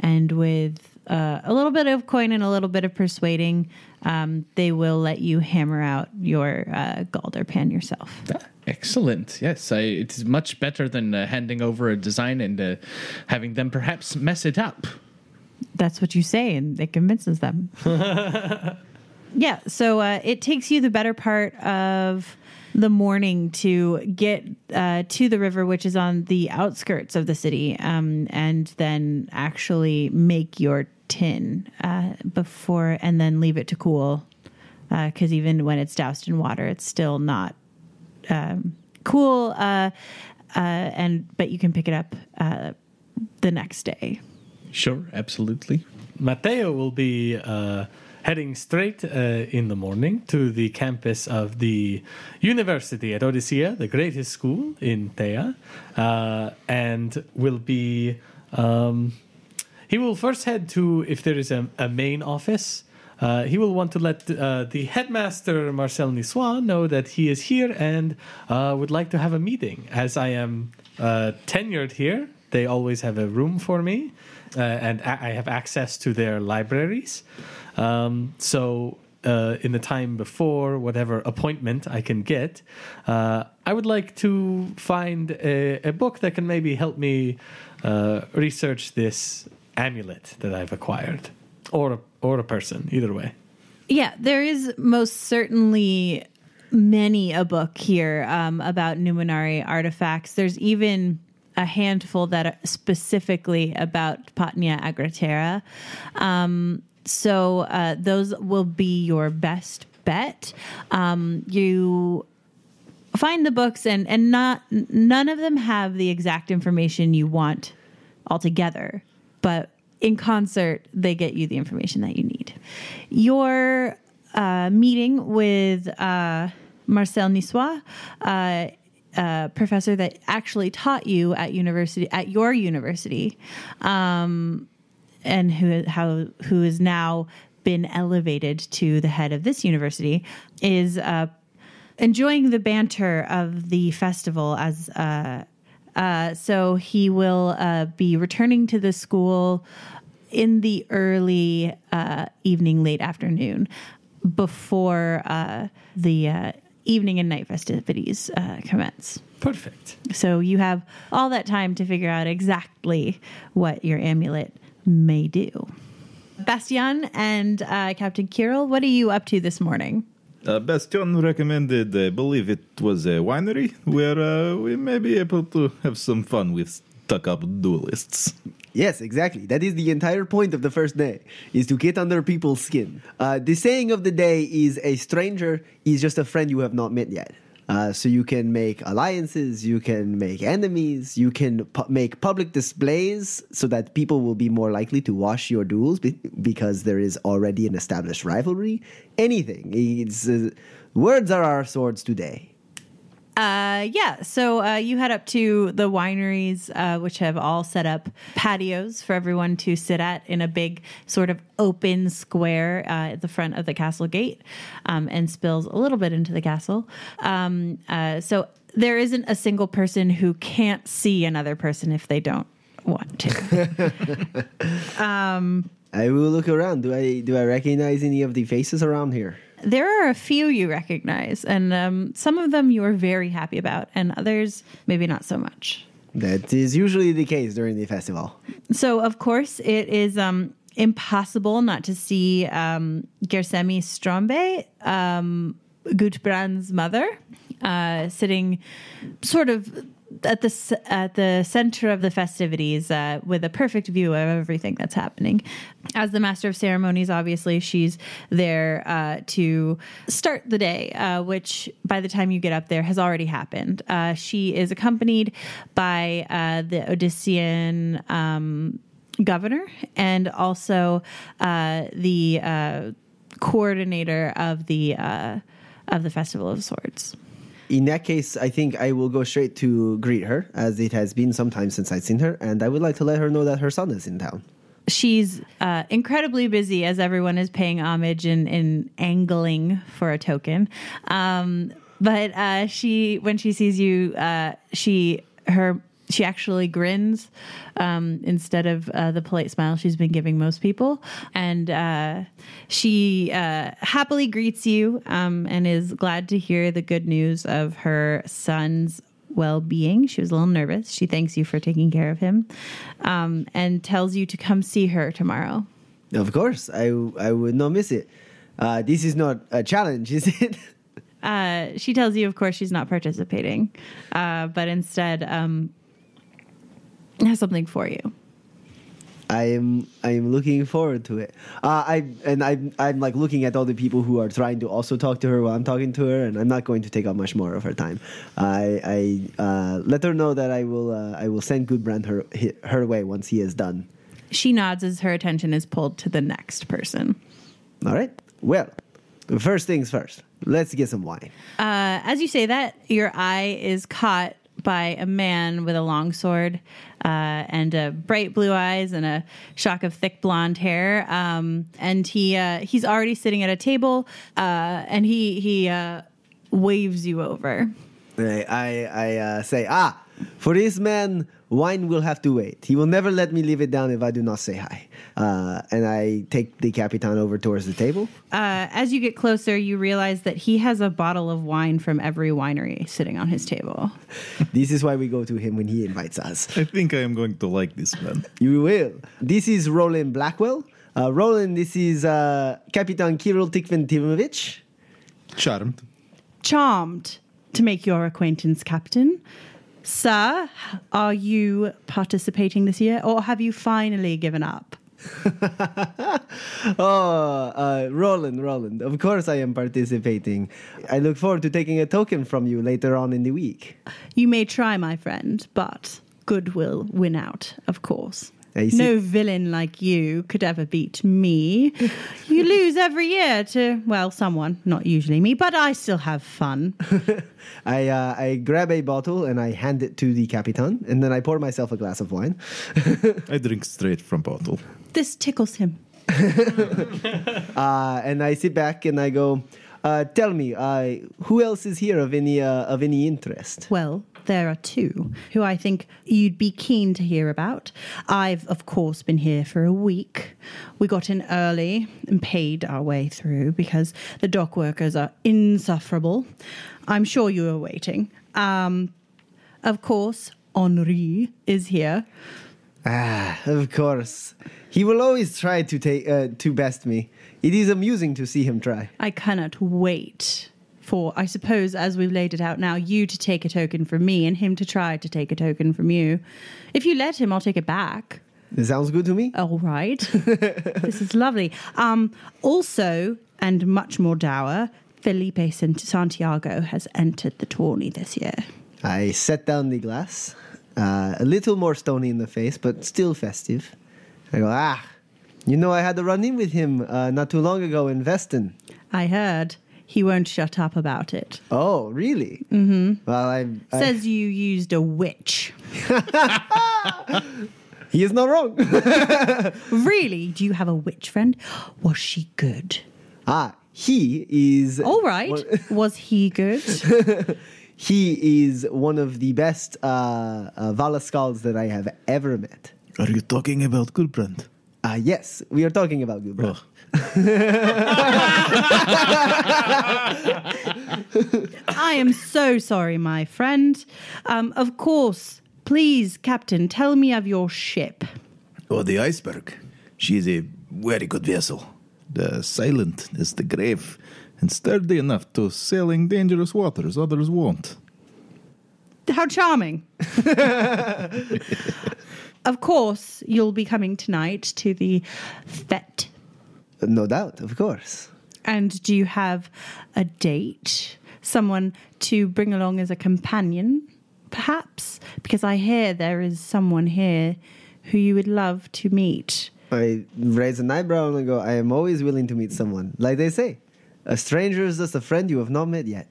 and with uh, a little bit of coin and a little bit of persuading, um, they will let you hammer out your uh, galder pan yourself. Yeah. Excellent. Yes, I, it's much better than uh, handing over a design and uh, having them perhaps mess it up. That's what you say, and it convinces them. Yeah, so uh, it takes you the better part of the morning to get uh, to the river, which is on the outskirts of the city, um, and then actually make your tin uh, before, and then leave it to cool, because uh, even when it's doused in water, it's still not Um, cool, uh, uh, and but you can pick it up uh, the next day. Sure, absolutely. Matteo will be uh, heading straight uh, in the morning to the campus of the university at Odyssea, the greatest school in Théah, uh, and will be. Um, he will first head to, if there is a, a main office. Uh, he will want to let uh, the headmaster, Marcel Nissois, know that he is here and uh, would like to have a meeting. As I am uh, tenured here, they always have a room for me, uh, and a- I have access to their libraries. Um, so uh, in the time before whatever appointment I can get, uh, I would like to find a, a book that can maybe help me uh, research this amulet that I've acquired. Or a, or a person, either way. Yeah, there is most certainly many a book here um, about Numenari artifacts. There's even a handful that are specifically about Potnia Agrotera. Um, so uh, those will be your best bet. Um, you find the books, and, and not none of them have the exact information you want altogether, but in concert, they get you the information that you need. Your uh, meeting with uh, Marcel Nissois, uh, uh, professor that actually taught you at university, at your university, um, and who how who has now been elevated to the head of this university, is uh, enjoying the banter of the festival as. Uh, Uh, so he will uh, be returning to the school in the early uh, evening, late afternoon, before uh, the uh, evening and night festivities uh, commence. Perfect. So you have all that time to figure out exactly what your amulet may do. Bastian and uh, Captain Kirill, what are you up to this morning? Uh, Bastion recommended, I uh, believe it was a winery, where uh, we may be able to have some fun with stuck-up duelists. Yes, exactly. That is the entire point of the first day, is to get under people's skin. Uh, the saying of the day is, a stranger is just a friend you have not met yet. Uh, so you can make alliances, you can make enemies, you can pu- make public displays so that people will be more likely to watch your duels be- because there is already an established rivalry. Anything. It's, uh, words are our swords today. Uh, yeah, so uh, you head up to the wineries, uh, which have all set up patios for everyone to sit at in a big sort of open square uh, at the front of the castle gate, um, and spills a little bit into the castle. Um, uh, so there isn't a single person who can't see another person if they don't want to. um, I will look around. Do I do I recognize any of the faces around here? There are a few you recognize, and um, some of them you are very happy about, and others maybe not so much. That is usually the case during the festival. So, of course, it is um, impossible not to see um, Gersemi Strombe, um, Gudbrand's mother, uh, sitting sort of at the at the center of the festivities, uh, with a perfect view of everything that's happening. As the master of ceremonies, obviously, she's there uh, to start the day, uh, which by the time you get up there has already happened. Uh, she is accompanied by uh, the Odyssean um, governor, and also uh, the uh, coordinator of the uh, of the Festival of Swords. In that case, I think I will go straight to greet her, as it has been some time since I've seen her, and I would like to let her know that her son is in town. She's uh, incredibly busy, as everyone is paying homage and, and angling for a token. Um, but uh, she, when she sees you, uh, she her she actually grins um, instead of uh, the polite smile she's been giving most people, and uh, she uh, happily greets you um, and is glad to hear the good news of her son's well-being. She was a little nervous. She thanks you for taking care of him, um, and tells you to come see her tomorrow. Of course, I I would not miss it. Uh, this is not a challenge, is it? Uh, she tells you, of course, she's not participating, uh, but instead. Um, Has something for you. I am. I am looking forward to it. Uh, I and I'm. I'm like looking at all the people who are trying to also talk to her while I'm talking to her, and I'm not going to take up much more of her time. I. I uh, let her know that I will. Uh, I will send Gudbrand her her way once he is done. She nods as her attention is pulled to the next person. All right. Well, first things first. Let's get some wine. Uh, as you say that, your eye is caught by a man with a long sword uh, and uh, bright blue eyes and a shock of thick blonde hair. Um, and he uh, he's already sitting at a table, uh, and he he uh, waves you over. I, I, I uh, say, ah, for this man, wine will have to wait. He will never let me leave it down if I do not say hi. Uh, and I take the Capitan over towards the table. Uh, as you get closer, you realize that he has a bottle of wine from every winery sitting on his table. This is why we go to him when he invites us. I think I am going to like this man. You will. This is Roland Blackwell. Uh, Roland, this is uh, Captain Kirotek Ventimovic. Charmed. Charmed to make your acquaintance, Captain. Sir, are you participating this year, or have you finally given up? oh, uh, Roland, Roland, of course I am participating. I look forward to taking a token from you later on in the week. You may try, my friend, but good will win out, of course. No villain like you could ever beat me. You lose every year to, well, someone, not usually me, but I still have fun. I uh, I grab a bottle and I hand it to the Capitan, and then I pour myself a glass of wine. I drink straight from bottle. This tickles him. uh, and I sit back and I go, uh, tell me, uh, who else is here of any uh, of any interest? Well, there are two who I think you'd be keen to hear about. I've, of course, been here for a week. We got in early and paid our way through because the dock workers are insufferable. I'm sure you are waiting. Um, of course, Henri is here. Ah, of course. He will always try to take uh, to best me. It is amusing to see him try. I cannot wait for, I suppose, as we've laid it out now, you to take a token from me and him to try to take a token from you. If you let him, I'll take it back. It sounds good to me. All right. This is lovely. Um, also, and much more dour, Felipe Santiago has entered the tourney this year. I set down the glass, uh, a little more stony in the face, but still festive. I go, ah, you know, I had a run-in with him uh, not too long ago in Vesten. I heard. He won't shut up about it. Oh, really? Mm-hmm. Well, I, I... Says you used a witch. He is not wrong. Really? Do you have a witch friend? Was she good? Ah, he is... All right. One... Was he good? He is one of the best uh, uh, Vala Skalds that I have ever met. Are you talking about Gudbrand? Ah, uh, yes. We are talking about Gudbrand. Oh. I am so sorry, my friend. Um, of course, please, Captain, tell me of your ship. Oh, the iceberg. She is a very good vessel. The silent is the grave, and sturdy enough to sail in dangerous waters others won't. How charming. Of course, you'll be coming tonight to the fete. No doubt, of course. And do you have a date? Someone to bring along as a companion, perhaps? Because I hear there is someone here who you would love to meet. I raise an eyebrow and I go, I am always willing to meet someone. Like they say, a stranger is just a friend you have not met yet.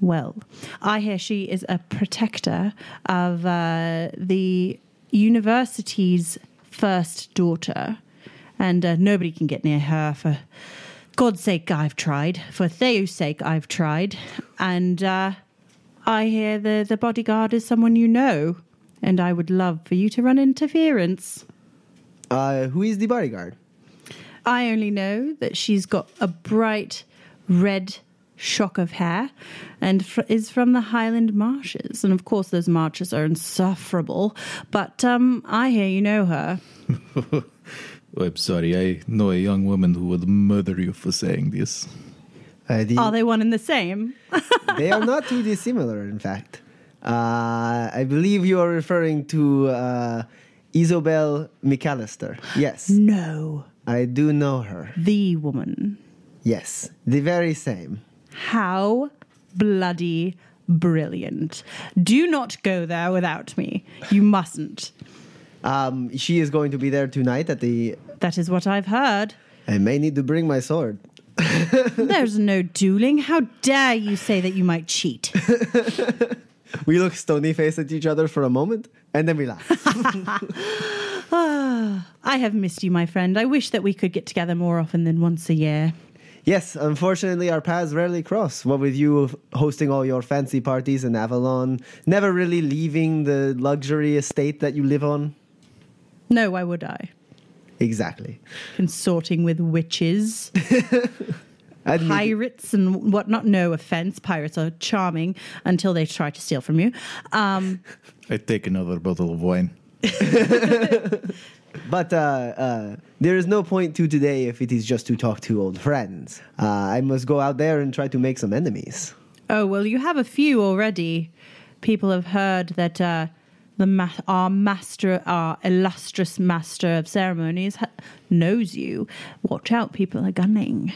Well, I hear she is a protector of uh, the university's first daughter. And uh, nobody can get near her, for God's sake, I've tried. For Théah's sake, I've tried. And uh, I hear the, the bodyguard is someone you know, and I would love for you to run interference. Uh, who is the bodyguard? I only know that she's got a bright red shock of hair and fr- is from the Highland Marshes. And, of course, those marshes are insufferable, but um, I hear you know her. Oh, I'm sorry, I know a young woman who would murder you for saying this. Uh, the, are they one and the same? They are not too dissimilar, in fact. Uh, I believe you are referring to uh, Isobel McAllister. Yes. No. I do know her. The woman. Yes, the very same. How bloody brilliant. Do not go there without me. You mustn't. Um, she is going to be there tonight at the... That is what I've heard. I may need to bring my sword. There's no dueling. How dare you say that you might cheat? We look stony-faced at each other for a moment, and then we laugh. Oh, I have missed you, my friend. I wish that we could get together more often than once a year. Yes, unfortunately, our paths rarely cross. What with you hosting all your fancy parties in Avalon, never really leaving the luxury estate that you live on. No, why would I? Exactly. Consorting with witches. Pirates and whatnot. No offense. Pirates are charming until they try to steal from you. Um, I take another bottle of wine. But uh, uh, there is no point to today if it is just to talk to old friends. Uh, I must go out there and try to make some enemies. Oh, well, you have a few already. People have heard that... Uh, the ma- our master, our illustrious master of ceremonies ha- knows you. Watch out, people are gunning.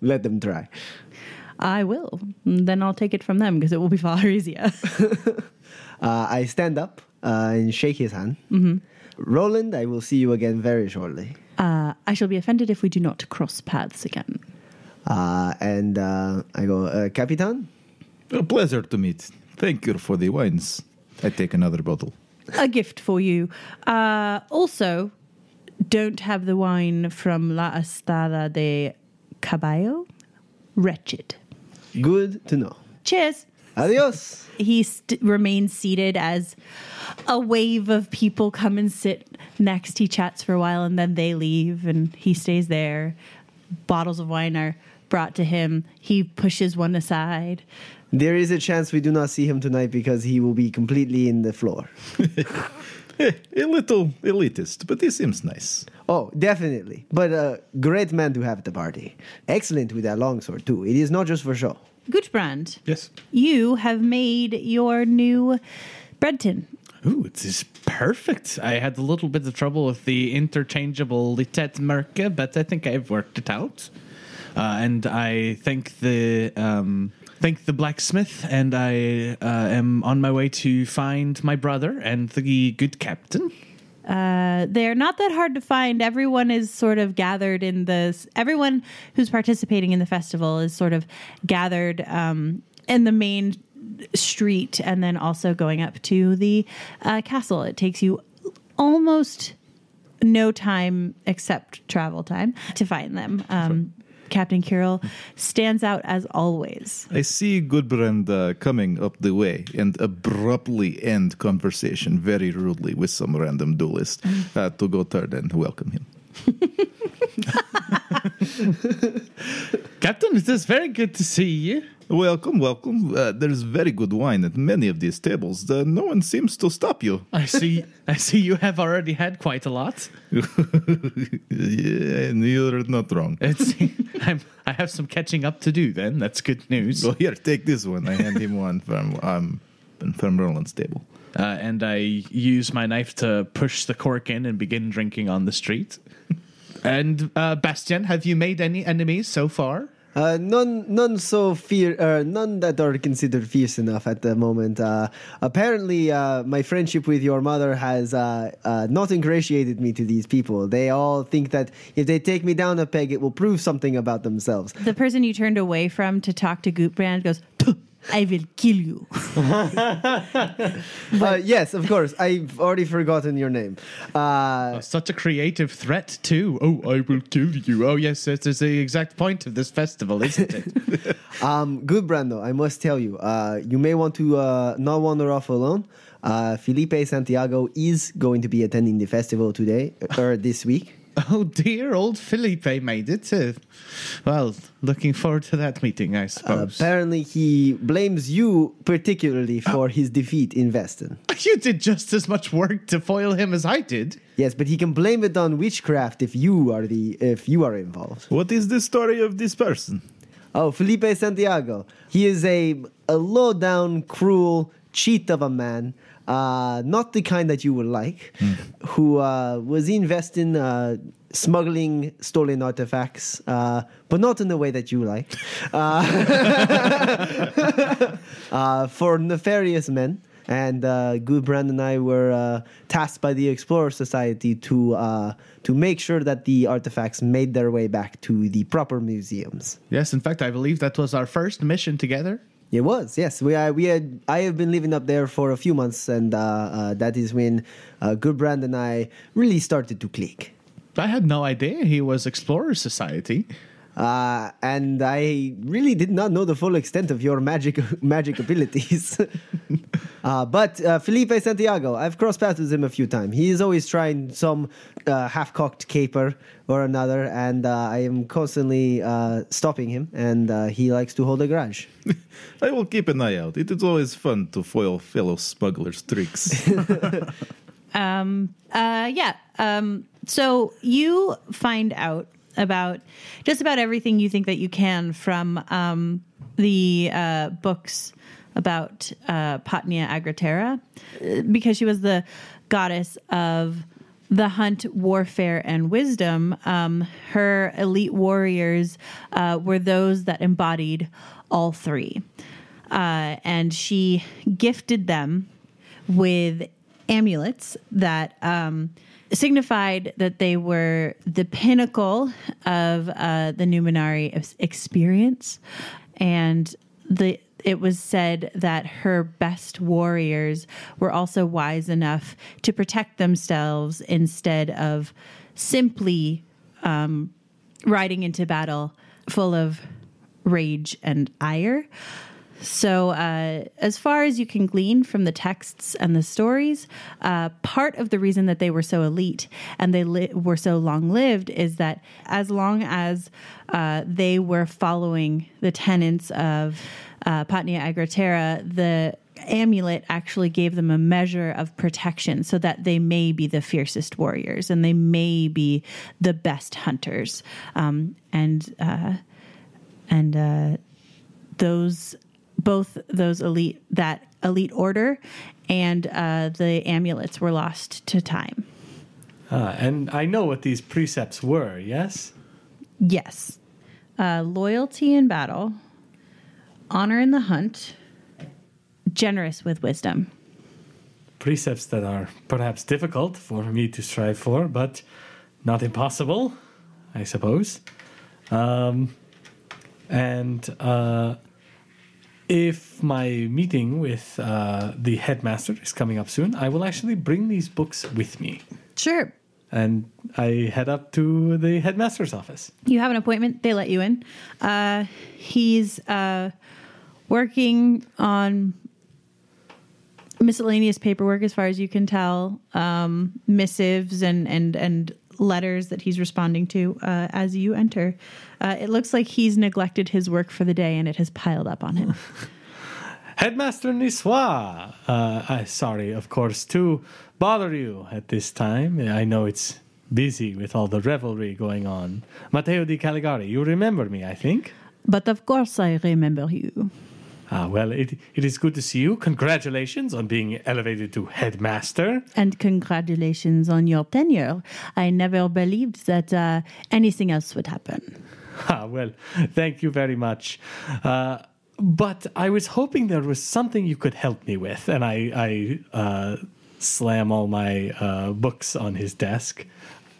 Let them try. I will. And then I'll take it from them because it will be far easier. uh, I stand up uh, and shake his hand. Mm-hmm. Roland, I will see you again very shortly. Uh, I shall be offended if we do not cross paths again. Uh, and uh, I go, uh, Capitan? A pleasure to meet. Thank you for the wines. I take another bottle. A gift for you. Uh, also, don't have the wine from La Estada de Caballo. Wretched. Good to know. Cheers. Adios. He st- remains seated as a wave of people come and sit next. He chats for a while and then they leave and he stays there. Bottles of wine are brought to him. He pushes one aside. There is a chance we do not see him tonight because he will be completely in the floor. A little elitist, but he seems nice. Oh, definitely. But a great man to have at the party. Excellent with that longsword, too. It is not just for show. Gudbrand. Yes? You have made your new bread tin. Ooh, it is perfect. I had a little bit of trouble with the interchangeable litet merke, but I think I've worked it out. Uh, and I thank the... Um, Thank the blacksmith, and I uh, am on my way to find my brother and the good captain. Uh, they're not that hard to find. Everyone is sort of gathered in this. Everyone who's participating in the festival is sort of gathered um, in the main street and then also going up to the uh, castle. It takes you almost no time except travel time to find them. Um, sure. Captain Kirill stands out as always. I see Gudbrand uh, coming up the way and abruptly end conversation very rudely with some random duelist uh, to go turn and welcome him. Captain, it is very good to see you. Welcome, welcome. Uh, there's very good wine at many of these tables. Uh, no one seems to stop you. I see I see you have already had quite a lot. Yeah, and you're not wrong. It's, I'm, I have some catching up to do then. That's good news. Well, here, take this one. I hand him one from, um, from Roland's table. Uh, and I use my knife to push the cork in and begin drinking on the street. And uh, Bastian, have you made any enemies so far? Uh, none, none so fear, uh, none that are considered fierce enough at the moment. Uh, apparently, uh, my friendship with your mother has uh, uh, not ingratiated me to these people. They all think that if they take me down a peg, it will prove something about themselves. The person you turned away from to talk to Gudbrand goes, I will kill you. uh, yes, of course. I've already forgotten your name. Uh, oh, such a creative threat, too. Oh, I will kill you. Oh, yes, that is the exact point of this festival, isn't it? um, good, Brando. I must tell you, uh, you may want to uh, not wander off alone. Uh, Felipe Santiago is going to be attending the festival today, or this week. Oh, dear, old Felipe made it. Uh, well, looking forward to that meeting, I suppose. Uh, apparently, he blames you particularly for uh, his defeat in Vesten. You did just as much work to foil him as I did. Yes, but he can blame it on witchcraft if you are the if you are involved. What is the story of this person? Oh, Felipe Santiago. He is a, a low-down, cruel cheat of a man. Uh, not the kind that you would like, mm. who uh, was investing, uh, smuggling stolen artifacts, uh, but not in the way that you like, uh, uh, for nefarious men. And uh, Gudbrand and I were uh, tasked by the Explorer Society to uh, to make sure that the artifacts made their way back to the proper museums. Yes, in fact, I believe that was our first mission together. It was, yes. We, I, we had, I have been living up there for a few months, and uh, uh, that is when uh, Gudbrand and I really started to click. I had no idea he was Explorer Society. Uh, and I really did not know the full extent of your magic magic abilities. uh, but uh, Felipe Santiago, I've crossed paths with him a few times. He is always trying some uh, half-cocked caper or another, and uh, I am constantly uh, stopping him, and uh, he likes to hold a grudge. I will keep an eye out. It is always fun to foil fellow smugglers' tricks. um. Uh. Yeah. Um. So you find out about just about everything you think that you can from um, the uh, books about uh, Potnia Agrotera, because she was the goddess of the hunt, warfare, and wisdom. Um, her elite warriors uh, were those that embodied all three. Uh, and she gifted them with amulets that um, signified that they were the pinnacle of uh, the Numenari experience. And the it was said that her best warriors were also wise enough to protect themselves instead of simply um, riding into battle full of rage and ire. So uh, as far as you can glean from the texts and the stories, uh, part of the reason that they were so elite and they li- were so long-lived is that as long as uh, they were following the tenets of uh, Potnia Agrotera, the amulet actually gave them a measure of protection so that they may be the fiercest warriors and they may be the best hunters. Um, and uh, and uh, those... Both those elite, that elite order and uh, the amulets were lost to time. Uh, and I know what these precepts were, yes? Yes. Uh, loyalty in battle, honor in the hunt, generous with wisdom. Precepts that are perhaps difficult for me to strive for, but not impossible, I suppose. Um, and... Uh, If my meeting with uh, the headmaster is coming up soon, I will actually bring these books with me. Sure. And I head up to the headmaster's office. You have an appointment. They let you in. Uh, he's uh, working on miscellaneous paperwork, as far as you can tell, um, missives and, and, and letters that he's responding to uh, as you enter. Uh, it looks like he's neglected his work for the day, and it has piled up on him. Headmaster Nissois, uh, I, sorry, of course, to bother you at this time. I know it's busy with all the revelry going on. Matteo di Caligari, you remember me, I think? But of course I remember you. Ah, well, it, it is good to see you. Congratulations on being elevated to headmaster. And congratulations on your tenure. I never believed that uh, anything else would happen. Ah, well, thank you very much. Uh, but I was hoping there was something you could help me with. And I, I uh, slam all my uh, books on his desk.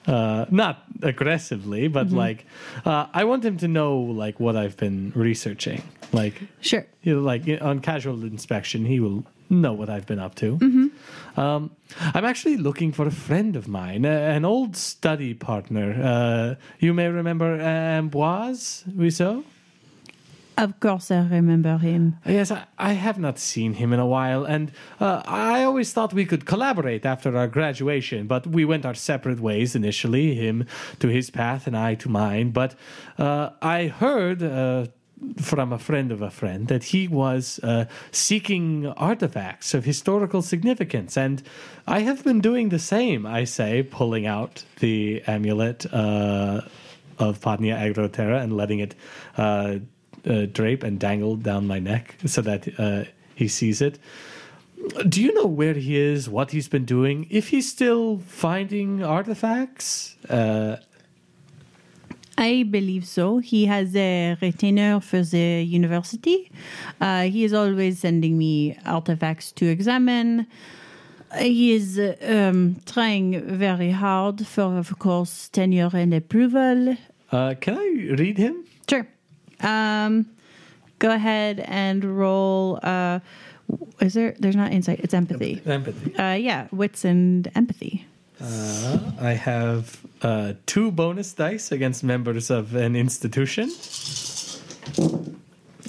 Uh, not aggressively, but mm-hmm. like, uh, I want him to know like what I've been researching. Like, sure. You know, like on casual inspection, he will know what I've been up to. Mm-hmm. Um, I'm actually looking for a friend of mine, a, an old study partner. Uh, you may remember Ambroise Rousseau? Of course I remember him. Yes, I, I have not seen him in a while, and uh, I always thought we could collaborate after our graduation, but we went our separate ways initially, him to his path and I to mine. But uh, I heard uh, from a friend of a friend that he was uh, seeking artifacts of historical significance, and I have been doing the same, I say, pulling out the amulet uh, of Potnia Agrotera and letting it... Uh, Uh, drape and dangle down my neck so that uh, he sees it. Do you know where he is, what he's been doing, if he's still finding artifacts? Uh, I believe so. He has a retainer for the university. Uh, he is always sending me artifacts to examine. He is um, trying very hard for, of course, tenure and approval. Uh, can I read him? Sure. Um, go ahead and roll. Uh, is there? There's not insight. It's empathy. Empathy. Uh, yeah, wits and empathy. Uh, I have uh, two bonus dice against members of an institution.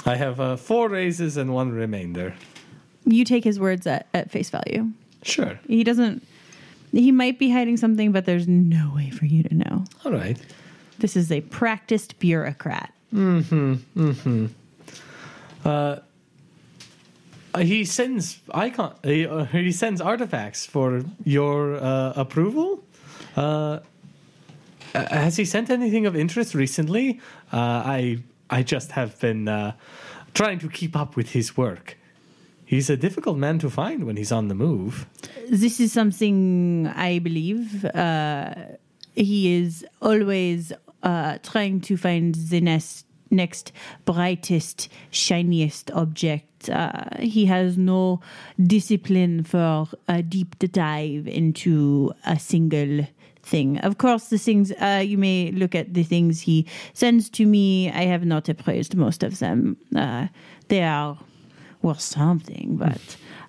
I have uh, four raises and one remainder. You take his words at, at face value. Sure. He doesn't. He might be hiding something, but there's no way for you to know. All right. This is a practiced bureaucrat. Mm-hmm, mm-hmm. Uh, he sends icon. Uh, he sends artifacts for your uh, approval. Uh, has he sent anything of interest recently? Uh, I I just have been uh, trying to keep up with his work. He's a difficult man to find when he's on the move. This is something I believe. Uh, he is always uh, trying to find the nest, next brightest, shiniest object. Uh, he has no discipline for a deep dive into a single thing. Of course, the things uh, you may look at the things he sends to me. I have not appraised most of them. Uh, they are worth something, but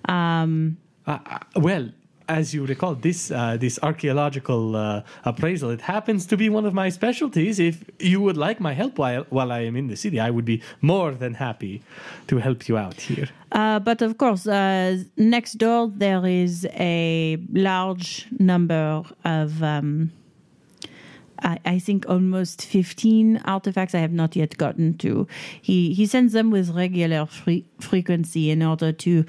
um, uh, uh, well, as you recall, this uh, this archaeological uh, appraisal, it happens to be one of my specialties. If you would like my help while while I am in the city, I would be more than happy to help you out here. Uh, but of course, uh, next door there is a large number of, um, I, I think, almost fifteen artifacts I have not yet gotten to. He he sends them with regular fre- frequency in order to,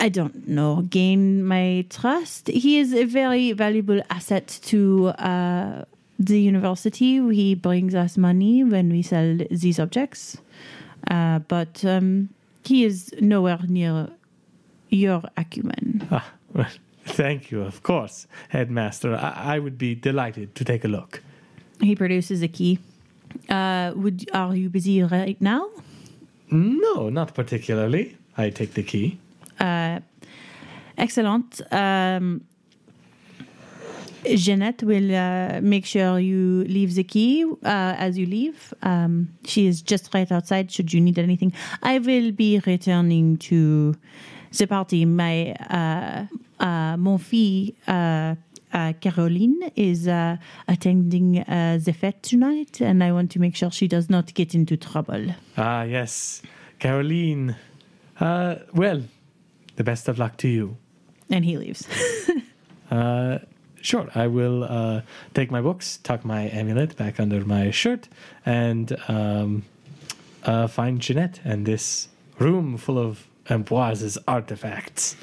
I don't know, gain my trust. He is a very valuable asset to uh, the university. He brings us money when we sell these objects. Uh, but... Um, He is nowhere near your acumen. Ah, well, thank you, of course, Headmaster. I, I would be delighted to take a look. He produces a key. Uh, would are you busy right now? No, not particularly. I take the key. Uh, excellent. Um, Jeanette will uh, make sure you leave the key uh, as you leave. Um, she is just right outside should you need anything. I will be returning to the party. My uh, uh, mon fille, uh, uh, Caroline, is uh, attending uh, the fête tonight, and I want to make sure she does not get into trouble. Ah, yes. Caroline. Uh, well, the best of luck to you. And he leaves. uh Sure, I will uh, take my books, tuck my amulet back under my shirt, and um, uh, find Jeanette and this room full of Ambroise's artifacts.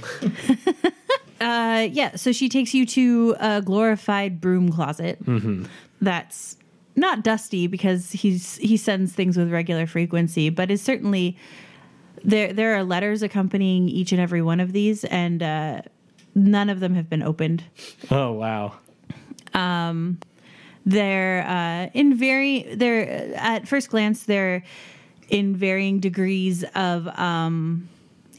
uh, yeah, so she takes you to a glorified broom closet. Mm-hmm. That's not dusty because he's he sends things with regular frequency, but is certainly there. There are letters accompanying each and every one of these, and Uh, none of them have been opened. Oh, wow. Um, they're uh, in very, they're at first glance, they're in varying degrees of um,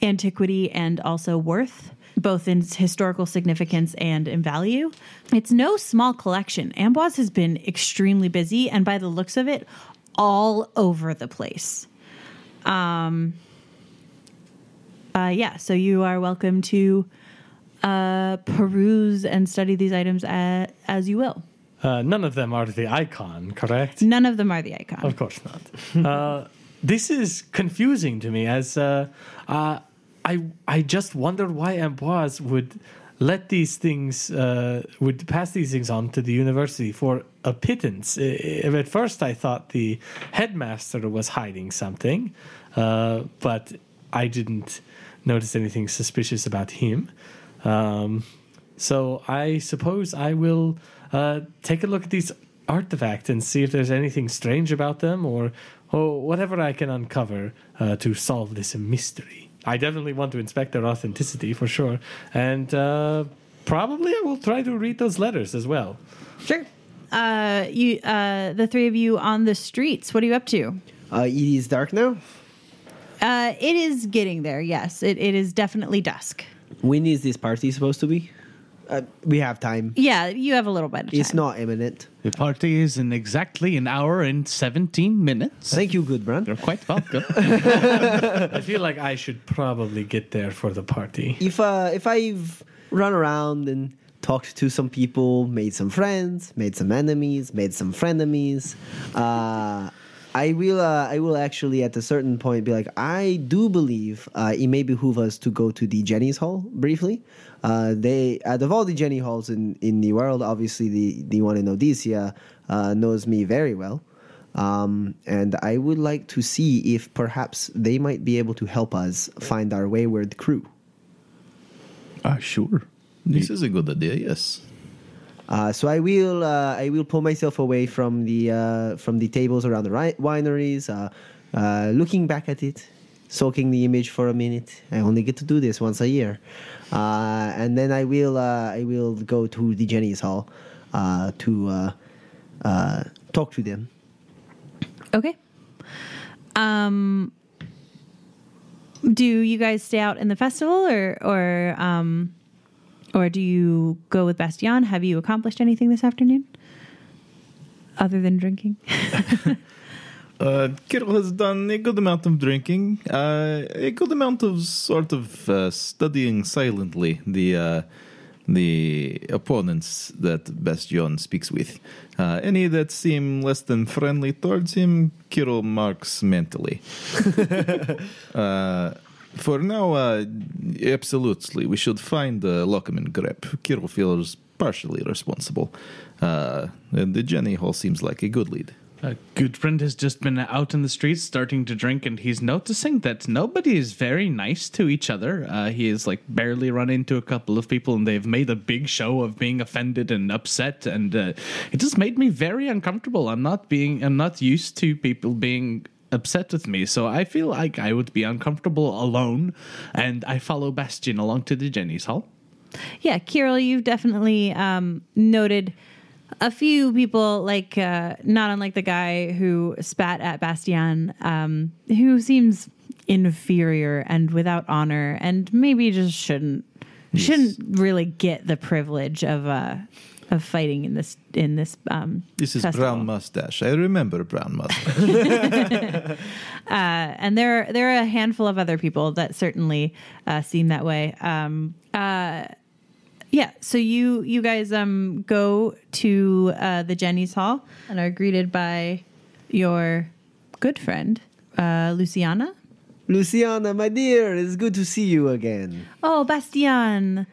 antiquity and also worth, both in historical significance and in value. It's no small collection. Ambroise has been extremely busy, and by the looks of it, all over the place. Um. Uh, yeah, so you are welcome to Uh, peruse and study these items as, as you will. Uh, none of them are the icon, correct? None of them are the icon. Of course not. uh, this is confusing to me, as uh, uh, I I just wonder why Ambroise would let these things, uh, would pass these things on to the university for a pittance. If at first I thought the headmaster was hiding something, uh, but I didn't notice anything suspicious about him. Um, so I suppose I will uh, take a look at these artifacts and see if there's anything strange about them or oh, whatever I can uncover uh, to solve this mystery. I definitely want to inspect their authenticity for sure. And uh, probably I will try to read those letters as well. Sure. Uh, you, uh, the three of you on the streets, what are you up to? Uh, it is dark now? Uh, it is getting there, yes. It It is definitely dusk. When is this party supposed to be? Uh, we have time. Yeah, you have a little bit of time. It's not imminent. The party is in exactly an hour and seventeen minutes. Thank you, Gudbrand. You're quite welcome. I feel like I should probably get there for the party. If uh, if I've run around and talked to some people, made some friends, made some enemies, made some frenemies, uh, I will uh, I will actually at a certain point be like, I do believe uh, it may behoove us to go to the Jenny's Hall briefly. Uh, they out of all the Jenny Halls in, in the world, obviously the, the one in Odyssea uh, knows me very well. Um, and I would like to see if perhaps they might be able to help us find our wayward crew. Ah, sure. This is a good idea, yes. Uh, so I will uh, I will pull myself away from the uh, from the tables around the ri- wineries, uh, uh, looking back at it, soaking the image for a minute. I only get to do this once a year, uh, and then I will uh, I will go to the Jenny's Hall uh, to uh, uh, talk to them. Okay. Um, do you guys stay out in the festival, or or um, or do you go with Bastian? Have you accomplished anything this afternoon other than drinking? Uh, Kirill has done a good amount of drinking, uh, a good amount of sort of uh, studying silently the uh, the opponents that Bastion speaks with. Uh, any that seem less than friendly towards him, Kirill marks mentally. uh, for now, uh, absolutely, we should find uh, Lockham and Grep. Kirill feels partially responsible. Uh, and the Jenny Hall seems like a good lead. Uh, Gudbrand has just been out in the streets starting to drink, and he's noticing that nobody is very nice to each other. Uh, he has like barely run into a couple of people, and they've made a big show of being offended and upset, and uh, it just made me very uncomfortable. I'm not being, I'm not used to people being upset with me, so I feel like I would be uncomfortable alone, and I follow Bastian along to the Jenny's Hall. Yeah, Kirill, you've definitely um, noted a few people, like uh, not unlike the guy who spat at Bastian, um, who seems inferior and without honor, and maybe just shouldn't yes. shouldn't really get the privilege of uh, of fighting in this in this. Um, this is festival. Brown mustache. I remember brown mustache. uh, and there are, there are a handful of other people that certainly uh, seem that way. Um, uh, Yeah, so you you guys um go to uh, the Jenny's Hall and are greeted by your good friend, uh, Luciana. Luciana, my dear, it's good to see you again. Oh, Bastian,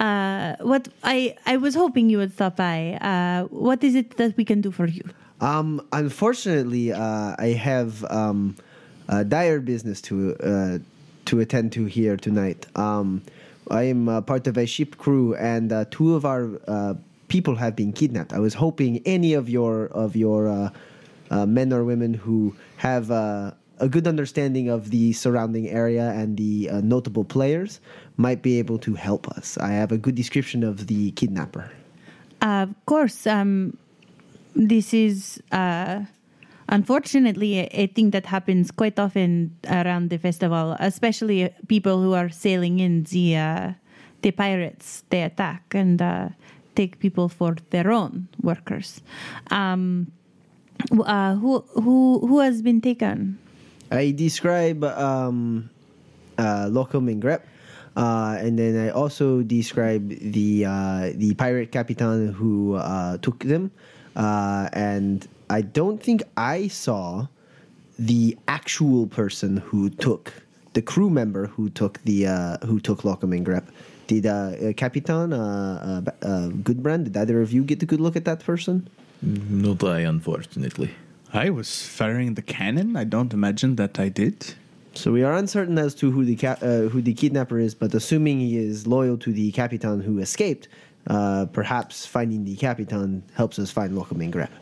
uh, what I I was hoping you would stop by. Uh, what is it that we can do for you? Um, unfortunately, uh, I have um a dire business to uh, to attend to here tonight. Um. I am uh, part of a ship crew, and uh, two of our uh, people have been kidnapped. I was hoping any of your of your uh, uh, men or women who have uh, a good understanding of the surrounding area and the uh, notable players might be able to help us. I have a good description of the kidnapper. Uh, of course, um, this is uh, unfortunately a, a thing that happens quite often around the festival, especially people who are sailing in the uh, the pirates. They attack and uh, take people for their own workers. Um, uh, who who who has been taken? I describe um, uh, Lockham and Grep, uh, and then I also describe the uh, the pirate captain who uh, took them, uh, and. I don't think I saw the actual person who took the crew member who took the uh, who took Lockham and Grep. Did uh, uh, Capitan uh, uh, uh, Gudbrand? Did either of you get a good look at that person? Not I, unfortunately. I was firing the cannon. I don't imagine that I did. So we are uncertain as to who the ca- uh, who the kidnapper is, but assuming he is loyal to the Capitan who escaped, uh, perhaps finding the Capitan helps us find Lockham and Grep.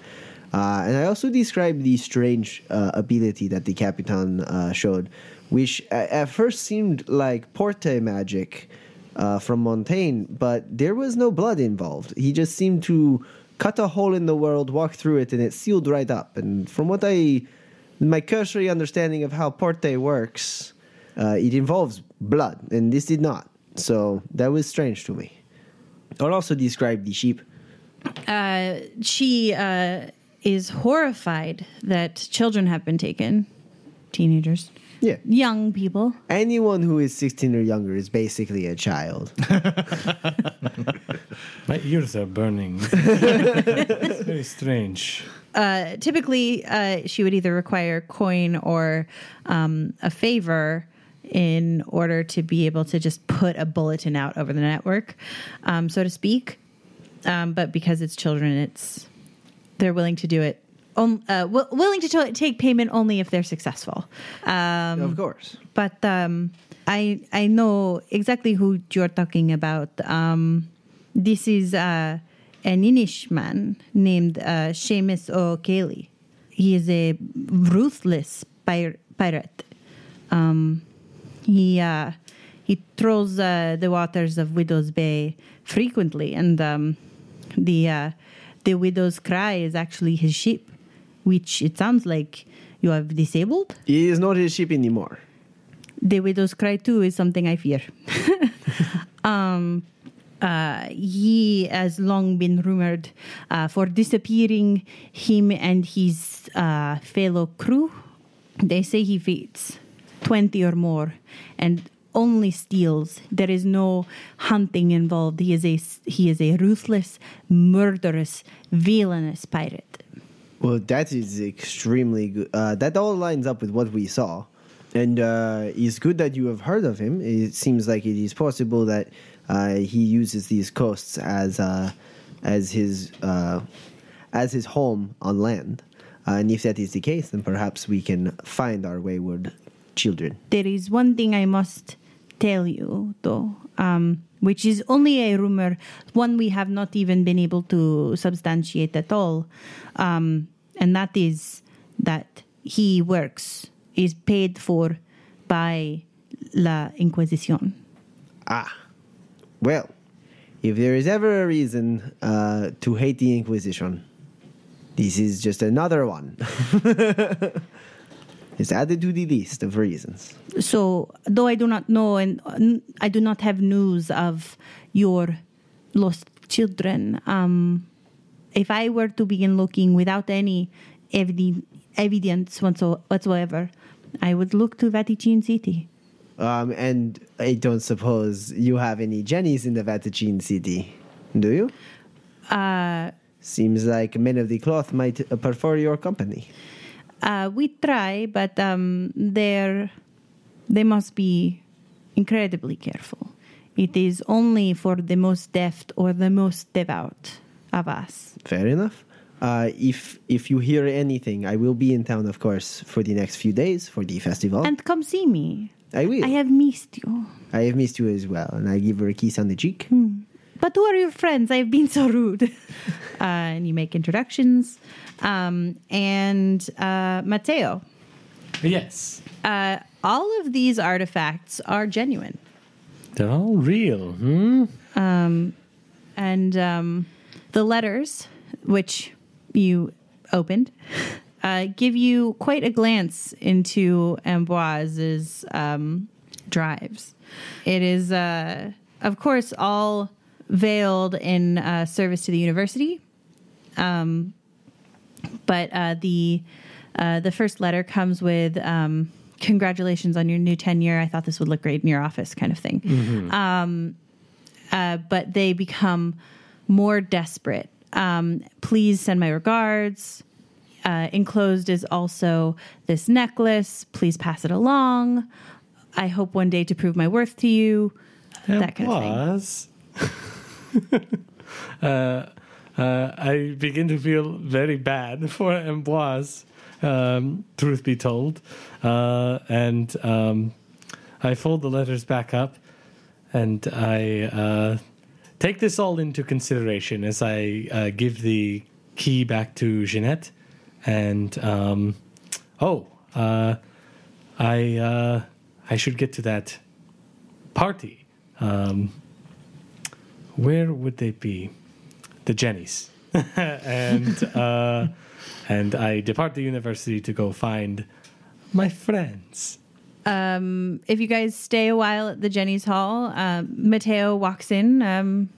Uh, and I also described the strange uh, ability that the Capitan uh, showed, which at, at first seemed like porte magic uh, from Montaigne, but there was no blood involved. He just seemed to cut a hole in the world, walk through it, and it sealed right up. And from what I, my cursory understanding of how porte works, uh, it involves blood, and this did not. So that was strange to me. I also described the sheep. Uh, she... Uh is horrified that children have been taken. Teenagers. Yeah. Young people. Anyone who is sixteen or younger is basically a child. My ears are burning. It's very strange. Uh, typically, uh, she would either require coin or um, a favor in order to be able to just put a bulletin out over the network, um, so to speak. Um, but because it's children, it's... They're willing to do it, um, uh, w- willing to t- take payment only if they're successful. Um, of course. But um, I I know exactly who you're talking about. Um, this is uh, an Inish man named uh, Seamus O'Kelly. He is a ruthless pir- pirate Um, he uh, he trolls uh, the waters of Widow's Bay frequently, and um, the uh, the Widow's Cry is actually his ship, which it sounds like you have disabled. It is not his ship anymore. The Widow's Cry too is something I fear. um, uh, he has long been rumored uh, for disappearing. Him and his uh, fellow crew. They say he feeds twenty or more and only steals. There is no hunting involved. He is a, he is a ruthless, murderous, villainous pirate. Well, that is extremely good. Uh, that all lines up with what we saw. And uh, it's good that you have heard of him. It seems like it is possible that uh, he uses these coasts as uh, as his uh, as his home on land. Uh, and if that is the case, then perhaps we can find our wayward children. There is one thing I must tell you, though, um, which is only a rumor, one we have not even been able to substantiate at all, um, and that is that he works, is paid for by La Inquisition. Ah, well, if there is ever a reason uh, to hate the Inquisition... this is just another one. It's added to the list of reasons. So, though I do not know, and I do not have news of your lost children, um, if I were to begin looking without any ev- evidence whatsoever, I would look to Vatican City. Um, and I don't suppose you have any Jennies in the Vatican City, do you? Uh... Seems like men of the cloth might prefer your company. Uh, we try, but um, they're, they must be incredibly careful. It is only for the most deft or the most devout of us. Fair enough. Uh, if if you hear anything, I will be in town, of course, for the next few days for the festival. And come see me. I will. I have missed you. I have missed you as well, and I give her a kiss on the cheek. Hmm. But who are your friends? I've been so rude. uh, and you make introductions. Um, and uh, Matteo. Yes. Uh, all of these artifacts are genuine. They're all real. Hmm? Um, and um, the letters, which you opened, uh, give you quite a glance into Ambroise's um, drives. It is, uh, of course, all... veiled in uh, service to the university, um, but uh, the uh, the first letter comes with um, congratulations on your new tenure. I thought this would look great in your office, kind of thing. Mm-hmm. Um, uh, but they become more desperate. Um, Please send my regards. Uh, enclosed is also this necklace. Please pass it along. I hope one day to prove my worth to you. It that kind was. of thing. uh, uh, I begin to feel very bad for Ambroise, um, truth be told. Uh, and um, I fold the letters back up, and I uh, take this all into consideration as I uh, give the key back to Jeanette. And, um, oh, uh, I, uh, I should get to that party. Um Where would they be? The Jennies. and uh, and I depart the university to go find my friends. Um, if you guys stay a while at the Jenny's Hall, uh, Matteo walks in. Um,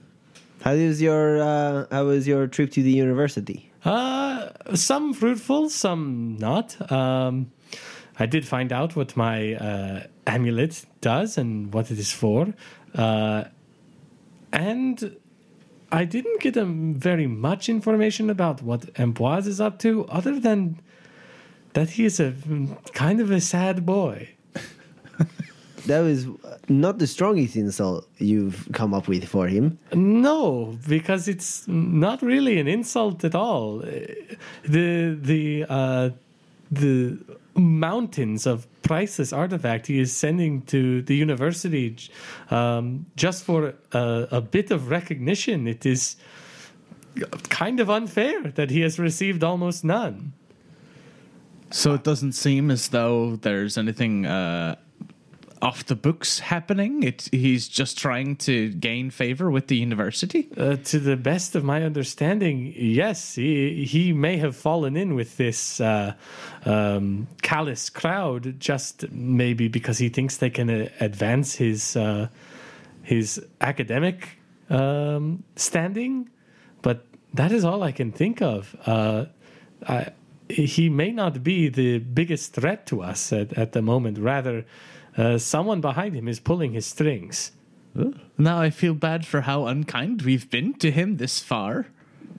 how was your uh, How was your trip to the university? Uh, some fruitful, some not. Um, I did find out what my uh, amulet does and what it is for. Uh, And I didn't get um, very much information about what Ambroise is up to, other than that he is a kind of a sad boy. That was not the strongest insult you've come up with for him. No, because it's not really an insult at all. The the uh, the mountains of priceless artifact he is sending to the university um, just for a, a bit of recognition. It is kind of unfair that he has received almost none. So it doesn't seem as though there's anything uh, off the books happening. It, he's just trying to gain favor with the university? Uh, to the best of my understanding, yes. He, he may have fallen in with this uh, um, callous crowd just maybe because he thinks they can uh, advance his uh, his academic um, standing. But that is all I can think of. Uh, I... He may not be the biggest threat to us at, at the moment. Rather, uh, someone behind him is pulling his strings. Now I feel bad for how unkind we've been to him this far.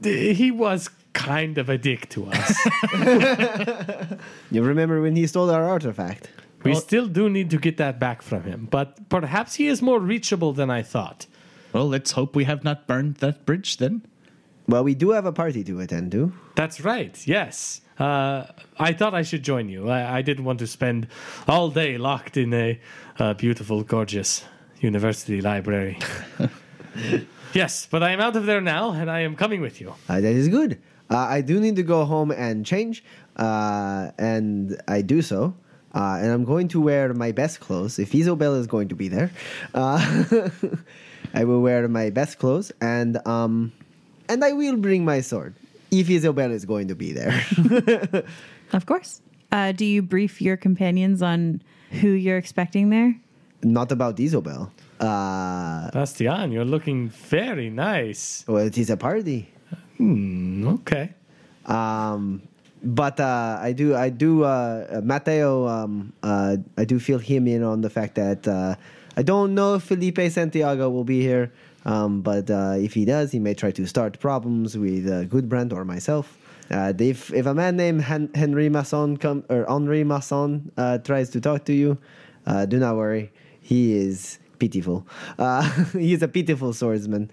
He was kind of a dick to us. You remember when he stole our artifact? We well, still do need to get that back from him, but perhaps he is more reachable than I thought. Well, let's hope we have not burned that bridge then. Well, we do have a party to attend to. That's right, yes. Uh, I thought I should join you. I, I didn't want to spend all day locked in a uh, beautiful, gorgeous university library. Yes, but I am out of there now, and I am coming with you. Uh, that is good. Uh, I do need to go home and change, uh, and I do so. Uh, and I'm going to wear my best clothes. If Isobel is going to be there, uh, I will wear my best clothes, and um, and I will bring my sword. If Isobel is going to be there. Of course. Uh, do you brief your companions on who you're expecting there? Not about Isobel. Uh, Bastian, you're looking very nice. Well, it is a party. Hmm, okay. Um, but uh, I do, I do, uh, Matteo, um, uh, I do feel him in on the fact that uh, I don't know if Felipe Santiago will be here. Um, but uh, if he does, he may try to start problems with uh, Gudbrand or myself. Uh, if if a man named Hen- Henri Masson come or Henri Masson uh, tries to talk to you, uh, do not worry. He is pitiful. Uh, he is a pitiful swordsman,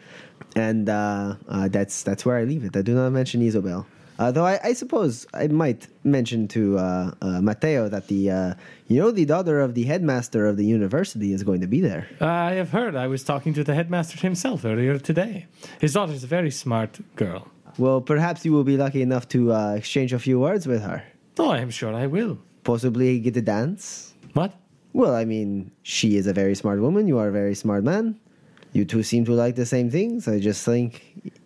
and uh, uh, that's that's where I leave it. I do not mention Isobel, uh, though I, I suppose I might mention to uh, uh, Matteo that the uh, you know the daughter of the headmaster of the university is going to be there. Uh, I have heard. I was talking to the headmaster himself earlier today. His daughter is a very smart girl. Well, perhaps you will be lucky enough to uh, exchange a few words with her. Oh, I'm sure I will. Possibly get a dance. What? Well, I mean, she is a very smart woman. You are a very smart man. You two seem to like the same things. I just think,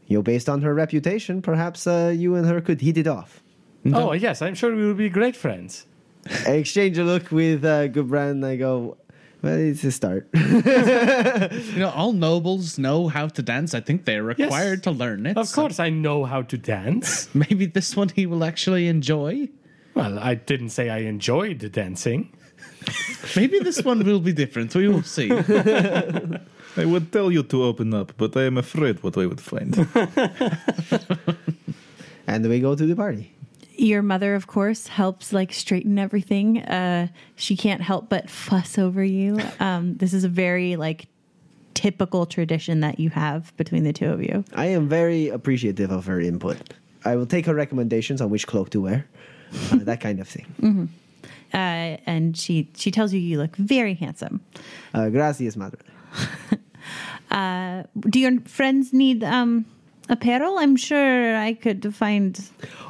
you know, based on her reputation, perhaps uh, you and her could hit it off. No? Oh, yes, I'm sure we will be great friends. I exchange a look with uh, Gudbrand, and I go, well, it's a start. You know, all nobles know how to dance. I think they're required yes, to learn it. Of course, so. I know how to dance. Maybe this one he will actually enjoy. Well, I didn't say I enjoyed dancing. Maybe this one will be different. We will see. I would tell you to open up, but I am afraid what I would find. And we go to the party. Your mother, of course, helps like straighten everything. Uh, she can't help but fuss over you. Um, this is a very like typical tradition that you have between the two of you. I am very appreciative of her input. I will take her recommendations on which cloak to wear, uh, that kind of thing. Mm-hmm. Uh, and she she tells you you look very handsome. Uh, gracias, madre. uh, do your friends need um? Apparel? I'm sure I could find.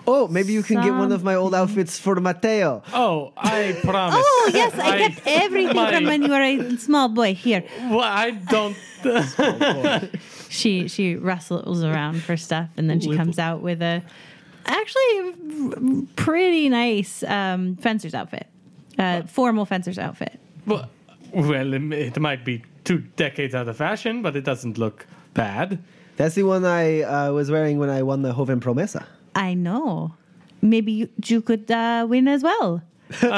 Oh, maybe you can some... get one of my old outfits for Matteo. Oh, I promise. Oh, yes, I, I kept everything my... from when you were a small boy here. Well, I don't. boy. She she rustles around for stuff, and then she Little. comes out with a actually pretty nice um, fencer's outfit, uh, formal fencer's outfit. Well, well, it might be two decades out of fashion, but it doesn't look bad. That's the one I uh, was wearing when I won the Joven Promesa. I know. Maybe you, you could uh, win as well. Here,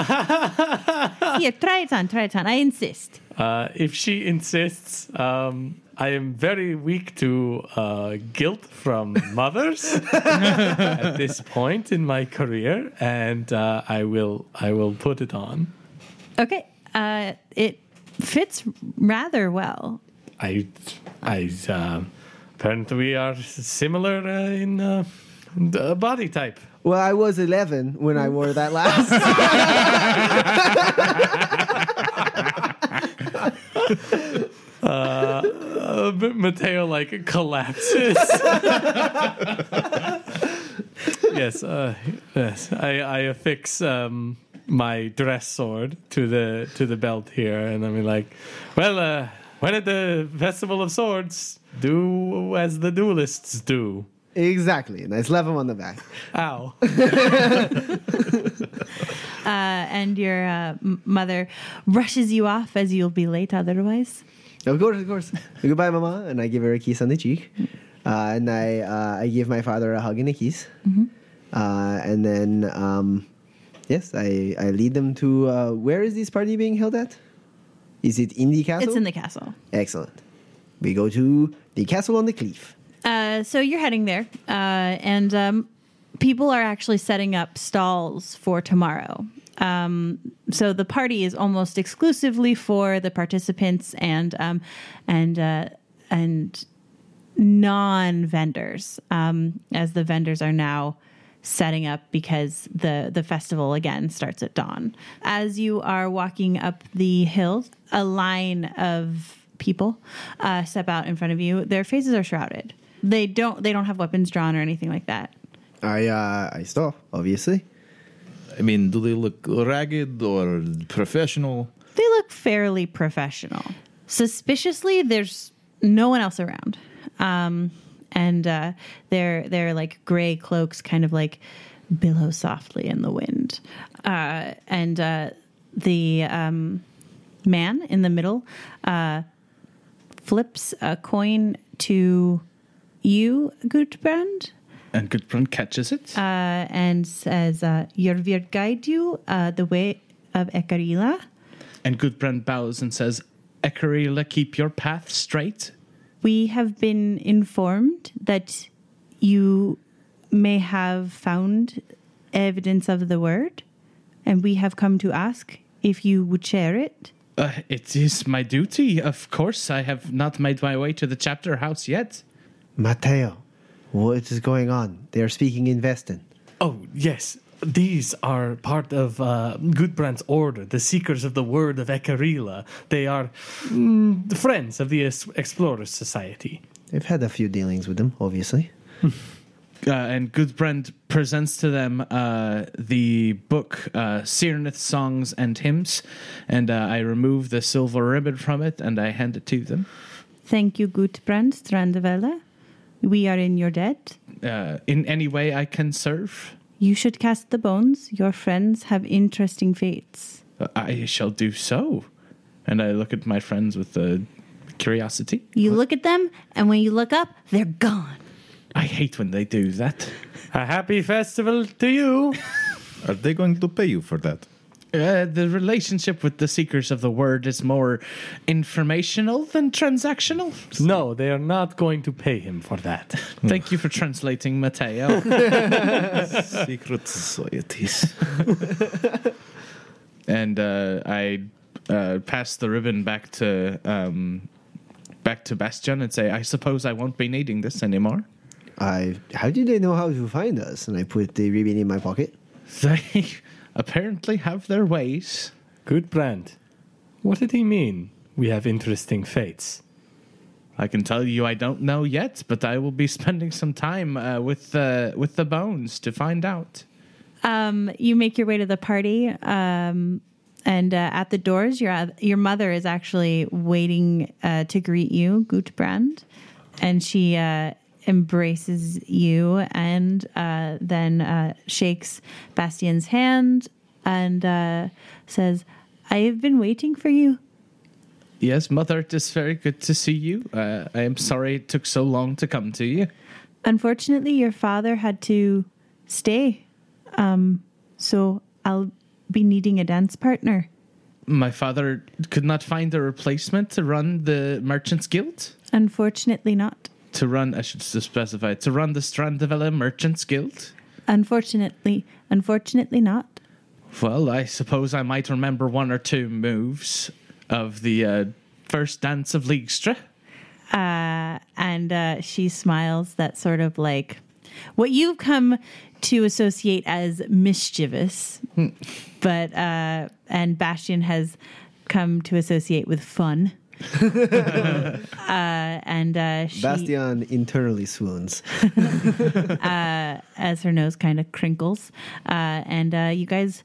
try it on, try it on. I insist. Uh, if she insists, um, I am very weak to uh, guilt from mothers at this point in my career, and uh, I will, I will put it on. Okay, uh, it fits rather well. I, I. Uh, Apparently, we are similar uh, in uh, the body type. Well, I was eleven when I wore that last. uh, uh, Matteo, like, collapses. Yes, uh, yes. I, I affix um, my dress sword to the to the belt here, and I'm like, well, uh, when at the Festival of Swords, do as the duelists do. Exactly. Nice slap him on the back. Ow. uh, and your uh, m- mother rushes you off as you'll be late otherwise. Of course, of course. Goodbye, Mama. And I give her a kiss on the cheek. Uh, and I uh, I give my father a hug and a kiss. Mm-hmm. Uh, and then, um, yes, I, I lead them to... Uh, where is this party being held at? Is it in the castle? It's in the castle. Excellent. We go to the Castle on the Cliff. Uh, so you're heading there, uh, and um, people are actually setting up stalls for tomorrow. Um, so the party is almost exclusively for the participants and um, and uh, and non-vendors, um, as the vendors are now setting up because the, the festival, again, starts at dawn. As you are walking up the hill, a line of people uh, step out in front of you. Their faces are shrouded. They don't. They don't have weapons drawn or anything like that. I uh, I stop. Obviously, I mean, do they look ragged or professional? They look fairly professional. Suspiciously, there's no one else around, um, and uh, they're they're like gray cloaks, kind of like billow softly in the wind. Uh, and uh, the um, man in the middle uh, flips a coin to you, Gudbrand. And Gudbrand catches it. Uh, and says, uh, your will guide you uh, the way of Ekarila. And Gudbrand bows and says, Ekarila, keep your path straight. We have been informed that you may have found evidence of the word, and we have come to ask if you would share it. Uh, it is my duty, of course. I have not made my way to the chapter house yet. Matteo, what is going on? They are speaking in Vesten. Oh, yes. These are part of uh, Gudbrand's order, the Seekers of the Word of Ekarila. They are mm, the friends of the es- Explorer Society. They've had a few dealings with them, obviously. uh, and Gudbrand presents to them uh, the book, uh, Seerneth Songs and Hymns, and uh, I remove the silver ribbon from it, and I hand it to them. Thank you, Gudbrand Strandvella. We are in your debt. Uh, in any way I can serve? You should cast the bones. Your friends have interesting fates. Uh, I shall do so. And I look at my friends with uh, curiosity. You look at them, and when you look up, they're gone. I hate when they do that. A happy festival to you. Are they going to pay you for that? Uh, the relationship with the Seekers of the Word is more informational than transactional. No, they are not going to pay him for that. Thank you for translating, Matteo. Secret societies. And uh, I uh, pass the ribbon back to um, back to Bastian and say, I suppose I won't be needing this anymore. I. How did they know how to find us? And I put the ribbon in my pocket. They... apparently have their ways. Gudbrand, what did he mean? We have interesting fates. I can tell you I don't know yet, but I will be spending some time uh, with, uh, with the bones to find out. Um, you make your way to the party, um, and uh, at the doors, your, your mother is actually waiting uh, to greet you, Gudbrand, and she... Uh, embraces you and uh, then uh, shakes Bastian's hand and uh, says, I have been waiting for you. Yes, Mother, it is very good to see you. Uh, I am sorry it took so long to come to you. Unfortunately, your father had to stay, um, so I'll be needing a dance partner. My father could not find a replacement to run the Merchants Guild? Unfortunately not. To run, I should specify, to run the Strandvella Merchants Guild? Unfortunately, unfortunately not. Well, I suppose I might remember one or two moves of the uh, first dance of Leagstra. Uh, and uh, she smiles that sort of like, what you've come to associate as mischievous, but, uh, and Bastian has come to associate with fun. uh, and uh, she, Bastian internally swoons uh, as her nose kind of crinkles. Uh, and uh, you guys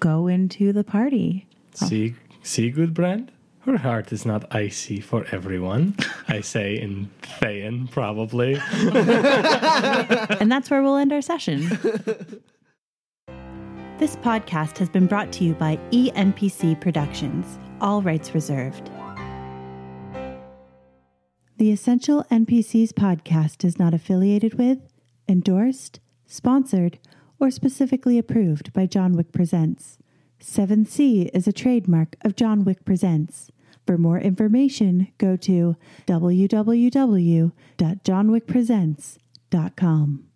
go into the party. Oh. See, see, Gudbrand? Her heart is not icy for everyone, I say in Théan, probably. And that's where we'll end our session. This podcast has been brought to you by E N P C Productions, all rights reserved. The Essential N P Cs podcast is not affiliated with, endorsed, sponsored, or specifically approved by John Wick Presents. Seventh Sea is a trademark of John Wick Presents. For more information, go to w w w dot john wick presents dot com.